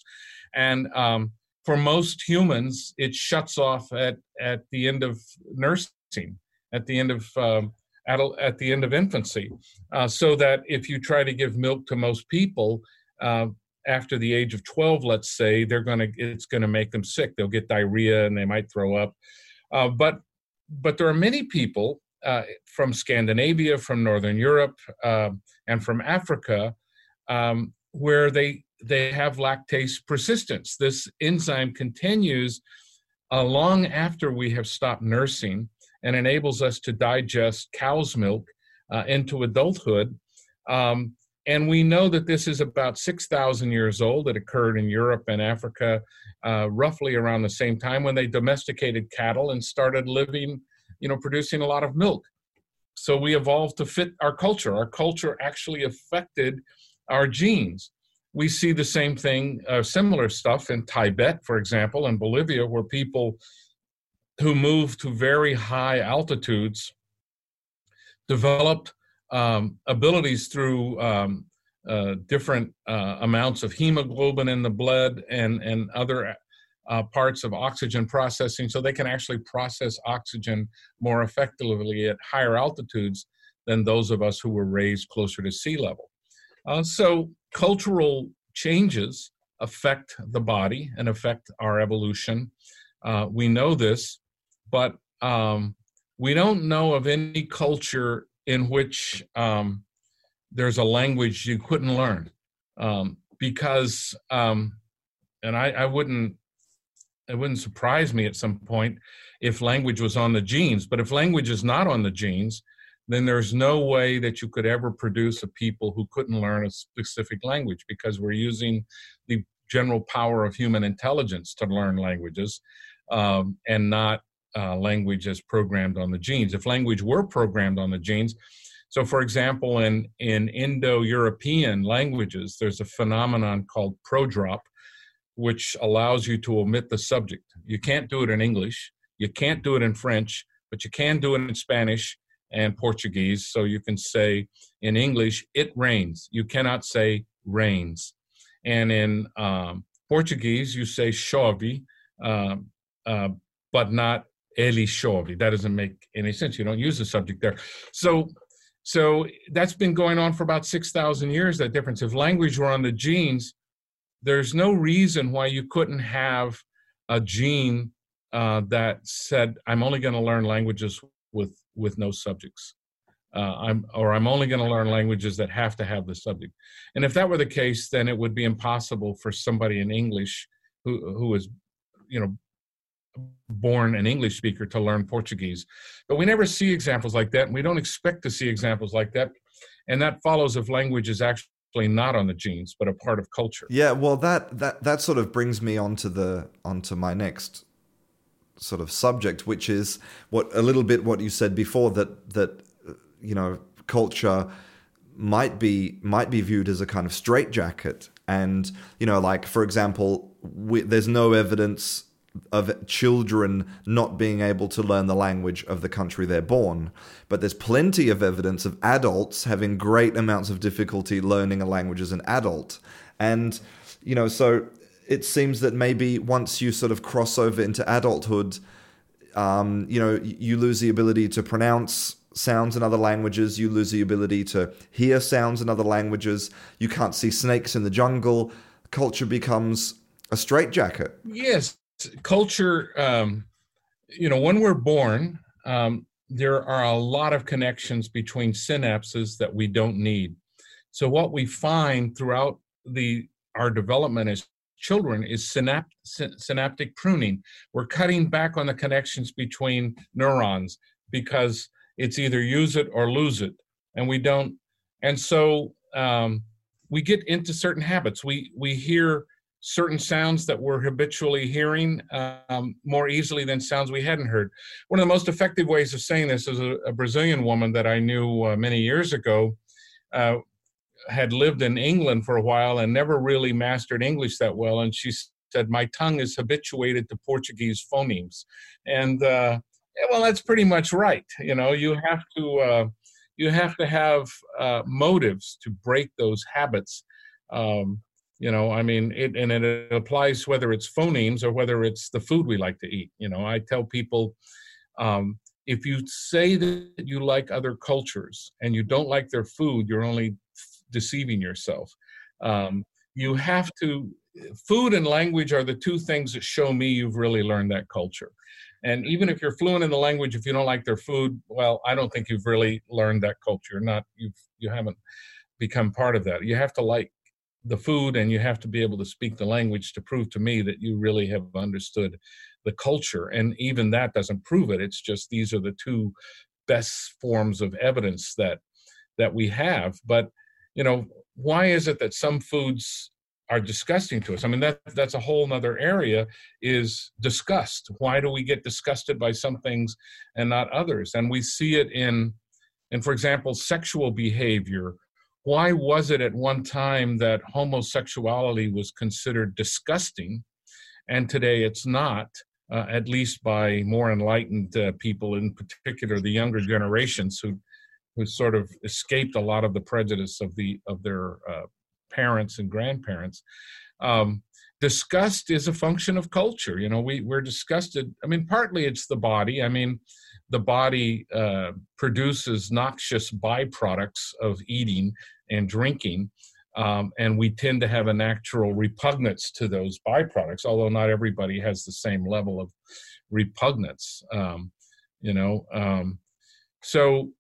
And um, for most humans, it shuts off at, at the end of nursing, at the end of um, at, at the end of infancy, uh, so that if you try to give milk to most people uh, after the age of twelve, let's say, they're going to it's going to make them sick. They'll get diarrhea and they might throw up. Uh, but but there are many people uh, from Scandinavia, from Northern Europe, uh, and from Africa, um, where they they have lactase persistence. This enzyme continues uh, long after we have stopped nursing and enables us to digest cow's milk uh, into adulthood. Um, and we know that this is about six thousand years old. It occurred in Europe and Africa uh, roughly around the same time when they domesticated cattle and started living, you know, producing a lot of milk. So we evolved to fit our culture. Our culture actually affected our genes. We see the same thing, uh, similar stuff in Tibet, for example, and Bolivia, where people who move to very high altitudes developed um, abilities through um, uh, different uh, amounts of hemoglobin in the blood and, and other uh, parts of oxygen processing, so they can actually process oxygen more effectively at higher altitudes than those of us who were raised closer to sea level. Uh, so cultural changes affect the body and affect our evolution. Uh, we know this, but um, we don't know of any culture in which um, there's a language you couldn't learn um, because, um, and I, I wouldn't, it wouldn't surprise me at some point if language was on the genes, but if language is not on the genes, then there's no way that you could ever produce a people who couldn't learn a specific language, because we're using the general power of human intelligence to learn languages um, and not uh, language as programmed on the genes. If language were programmed on the genes, so for example, in, in Indo-European languages, there's a phenomenon called prodrop, which allows you to omit the subject. You can't do it in English, you can't do it in French, but you can do it in Spanish and Portuguese. So you can say in English, it rains. You cannot say rains. And in um, Portuguese, you say chove, uh, uh, but not ele chove. That doesn't make any sense. You don't use the subject there. So, so that's been going on for about six thousand years, that difference. If language were on the genes, there's no reason why you couldn't have a gene uh, that said, I'm only going to learn languages with with no subjects, uh, I'm, or I'm only going to learn languages that have to have the subject. And if that were the case, then it would be impossible for somebody in English who who is, you know, born an English speaker to learn Portuguese. But we never see examples like that, and we don't expect to see examples like that. And that follows if language is actually not on the genes, but a part of culture. Yeah, well, that that that sort of brings me onto the onto my next sort of subject, which is what a little bit what you said before, that that you know, culture might be might be viewed as a kind of straitjacket, and you know, like for example, we, there's no evidence of children not being able to learn the language of the country they're born, but there's plenty of evidence of adults having great amounts of difficulty learning a language as an adult, and you know, so it seems that maybe once you sort of cross over into adulthood, um, you know, you lose the ability to pronounce sounds in other languages, you lose the ability to hear sounds in other languages, you can't see snakes in the jungle, culture becomes a straitjacket. Yes, culture, um, you know, when we're born, um, there are a lot of connections between synapses that we don't need. So what we find throughout the our development is children is synapt- synaptic pruning. We're cutting back on the connections between neurons because it's either use it or lose it, and we don't. And so um, we get into certain habits. We we hear certain sounds that we're habitually hearing um, more easily than sounds we hadn't heard. One of the most effective ways of saying this is a, a Brazilian woman that I knew uh, many years ago. Uh, had lived in England for a while and never really mastered English that well. And she said, my tongue is habituated to Portuguese phonemes. And, uh, well, that's pretty much right. You know, you have to, uh, you have to have uh, motives to break those habits. Um, you know, I mean, it, and it applies whether it's phonemes or whether it's the food we like to eat. You know, I tell people, um, if you say that you like other cultures and you don't like their food, you're only deceiving yourself. Um, you have to, food and language are the two things that show me you've really learned that culture. And even if you're fluent in the language, if you don't like their food, well, I don't think you've really learned that culture. You're not, you've, you haven't become part of that. You have to like the food and you have to be able to speak the language to prove to me that you really have understood the culture. And even that doesn't prove it. It's just, these are the two best forms of evidence that, that we have. But, you know, why is it that some foods are disgusting to us? I mean, that that's a whole nother area, is disgust. Why do we get disgusted by some things and not others? And we see it in, in, for example, sexual behavior. Why was it at one time that homosexuality was considered disgusting, and today it's not, uh, at least by more enlightened uh, people, in particular the younger generations who, who sort of escaped a lot of the prejudice of the of their uh, parents and grandparents? Um, disgust is a function of culture. You know, we we're disgusted. I mean, partly it's the body. I mean, the body uh, produces noxious byproducts of eating and drinking, um, and we tend to have a natural repugnance to those byproducts, although not everybody has the same level of repugnance, um, you know. Um, so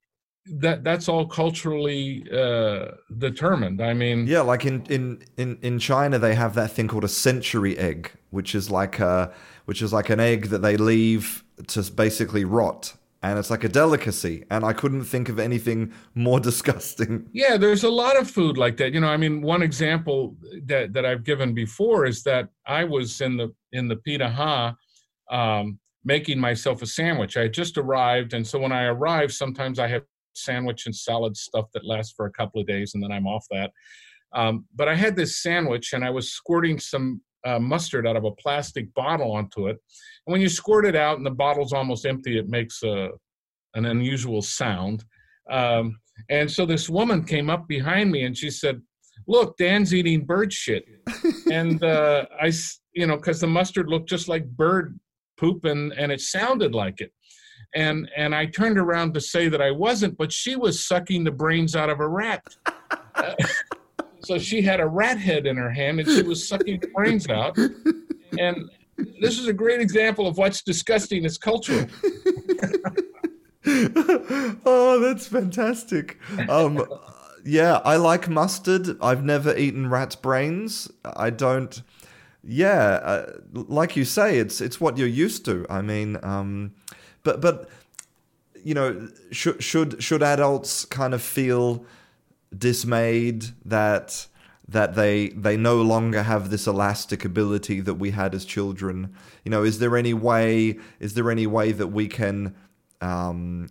that that's all culturally uh, determined. I mean... Yeah, like in, in, in, in China, they have that thing called a century egg, which is like a, which is like an egg that they leave to basically rot. And it's like a delicacy, and I couldn't think of anything more disgusting. Yeah, there's a lot of food like that. You know, I mean, one example that, that I've given before is that I was in the in the Pirahã um, making myself a sandwich. I had just arrived, and so when I arrive, sometimes I have sandwich and salad stuff that lasts for a couple of days, and then I'm off that. Um, but I had this sandwich, and I was squirting some Uh, mustard out of a plastic bottle onto it. And when you squirt it out and the bottle's almost empty, it makes a, an unusual sound. Um, and so this woman came up behind me and she said, "Look, Dan's eating bird shit." And uh, I, you know, because the mustard looked just like bird poop and, and it sounded like it. And, and I turned around to say that I wasn't, but she was sucking the brains out of a rat. Uh, So she had a rat head in her hand and she was sucking the brains out. And this is a great example of what's disgusting is cultural. Oh, that's fantastic. Um, yeah, I like mustard. I've never eaten rat brains. I don't. Yeah, uh, like you say, it's it's what you're used to. I mean, um, but but you know, should should should adults kind of feel dismayed that that they they no longer have this elastic ability that we had as children? You know, is there any way is there any way that we can um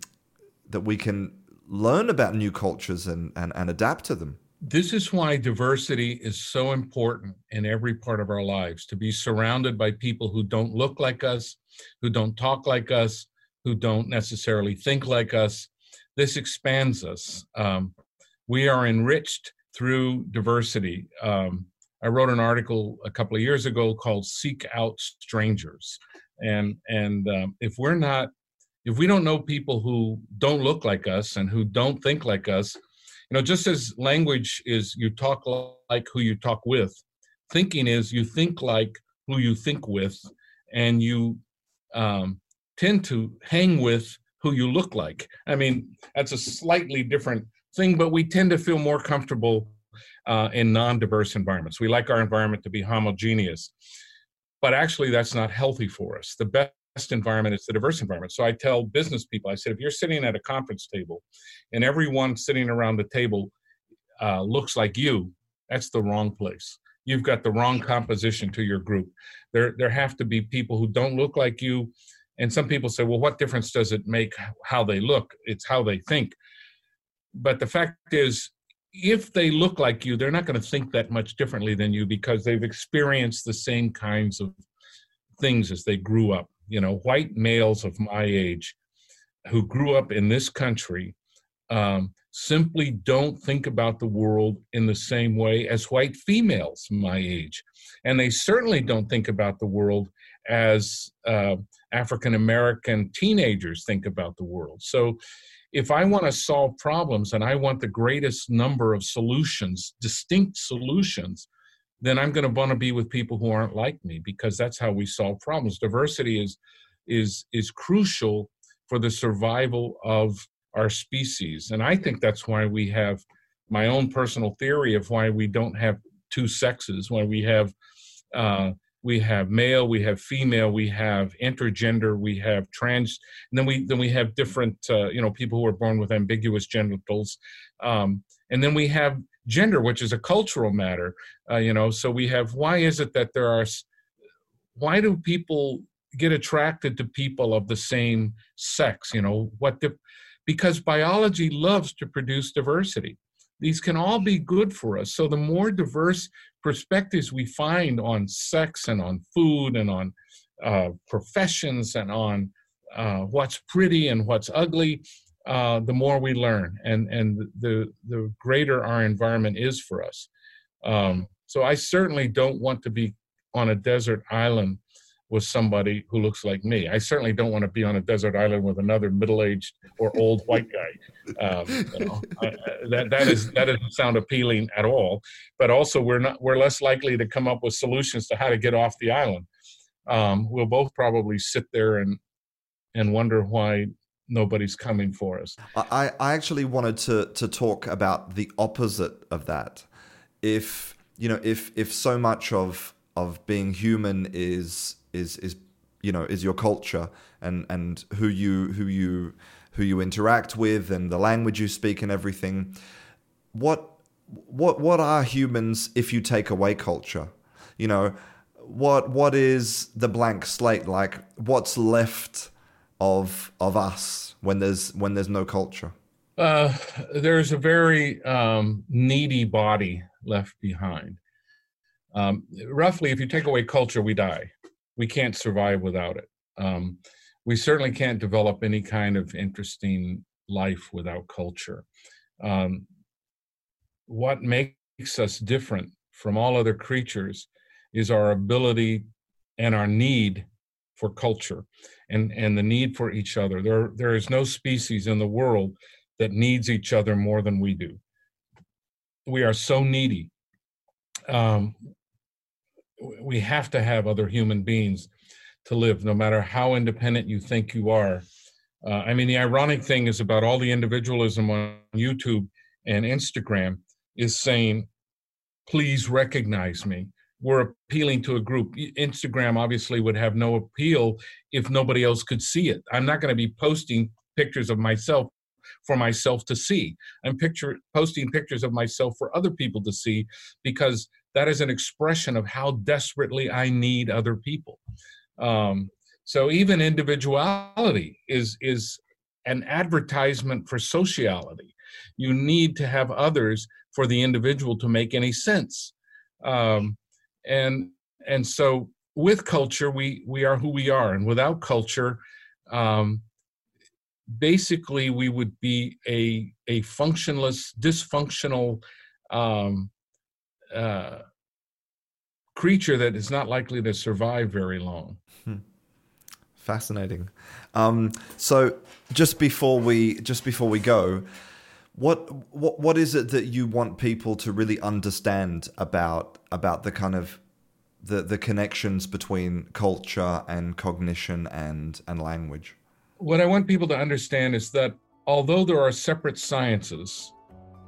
that we can learn about new cultures and and, and adapt to them? This is why diversity is so important in every part of our lives, to be surrounded by people who don't look like us, who don't talk like us, who don't necessarily think like us. This expands us. um We are enriched through diversity. Um, I wrote an article a couple of years ago called "Seek Out Strangers," and and um, if we're not, if we don't know people who don't look like us and who don't think like us, you know, just as language is you talk like who you talk with, thinking is you think like who you think with, and you um, tend to hang with who you look like. I mean, that's a slightly different thing, but we tend to feel more comfortable uh, in non-diverse environments. We like our environment to be homogeneous, but actually that's not healthy for us. The best environment is the diverse environment. So I tell business people, I said, if you're sitting at a conference table and everyone sitting around the table uh, looks like you, that's the wrong place. You've got the wrong composition to your group. There, there have to be people who don't look like you. And some people say, well, what difference does it make how they look? It's how they think. But the fact is, if they look like you, they're not going to think that much differently than you because they've experienced the same kinds of things as they grew up. You know, white males of my age who grew up in this country um, simply don't think about the world in the same way as white females my age. And they certainly don't think about the world as uh, African-American teenagers think about the world. So if I want to solve problems and I want the greatest number of solutions, distinct solutions, then I'm going to want to be with people who aren't like me, because that's how we solve problems. Diversity is, is, is crucial for the survival of our species. And I think that's why we have my own personal theory of why we don't have two sexes, why we have uh, we have male, we have female, we have intergender, we have trans, and then we then we have different uh, you know people who are born with ambiguous genitals, um, and then we have gender, which is a cultural matter, uh, you know. So we have, why is it that there are, why do people get attracted to people of the same sex? You know what? The, because biology loves to produce diversity. These can all be good for us. So the more diverse perspectives we find on sex and on food and on uh, professions and on uh, what's pretty and what's ugly, uh, the more we learn, and and the the greater our environment is for us. Um, so I certainly don't want to be on a desert island with somebody who looks like me. I certainly don't want to be on a desert island with another middle-aged or old white guy. Um, you know, I, I, that that is that doesn't sound appealing at all. But also, we're not we're less likely to come up with solutions to how to get off the island. Um, we'll both probably sit there and and wonder why nobody's coming for us. I I actually wanted to to talk about the opposite of that. If you know, if if so much of of being human is is is you know is your culture and and who you who you who you interact with and the language you speak and everything, what what what are humans if you take away culture? You know, what what is the blank slate like? What's left of of us when there's when there's no culture? Uh, there's a very um, needy body left behind. Um, roughly, if you take away culture, we die. We can't survive without it. Um, we certainly can't develop any kind of interesting life without culture. Um, what makes us different from all other creatures is our ability and our need for culture and, and the need for each other. There, there is no species in the world that needs each other more than we do. We are so needy. Um, We have to have other human beings to live, no matter how independent you think you are. Uh, I mean, the ironic thing is about all the individualism on YouTube and Instagram is saying, please recognize me. We're appealing to a group. Instagram obviously would have no appeal if nobody else could see it. I'm not going to be posting pictures of myself for myself to see. I'm picture posting pictures of myself for other people to see, because that is an expression of how desperately I need other people. Um, so even individuality is, is an advertisement for sociality. You need to have others for the individual to make any sense. Um, and and so with culture, we, we are who we are. And without culture, um, basically we would be a, a functionless, dysfunctional um Uh, creature that is not likely to survive very long. Hmm. Fascinating. Um, so, just before we just before we go, what what what is it that you want people to really understand about about the kind of the the connections between culture and cognition and and language? What I want people to understand is that although there are separate sciences,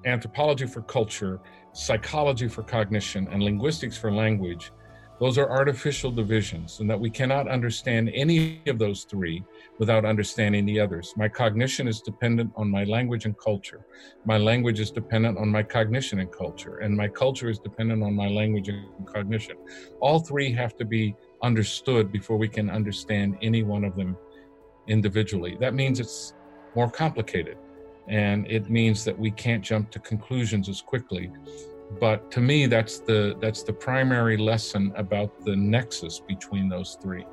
anthropology for culture, psychology for cognition, and linguistics for language, those are artificial divisions, and that we cannot understand any of those three without understanding the others. My cognition is dependent on my language and culture. My language is dependent on my cognition and culture, and my culture is dependent on my language and cognition. All three have to be understood before we can understand any one of them individually. That means it's more complicated. And it means that we can't jump to conclusions as quickly. But to me, that's the that's the primary lesson about the nexus between those three.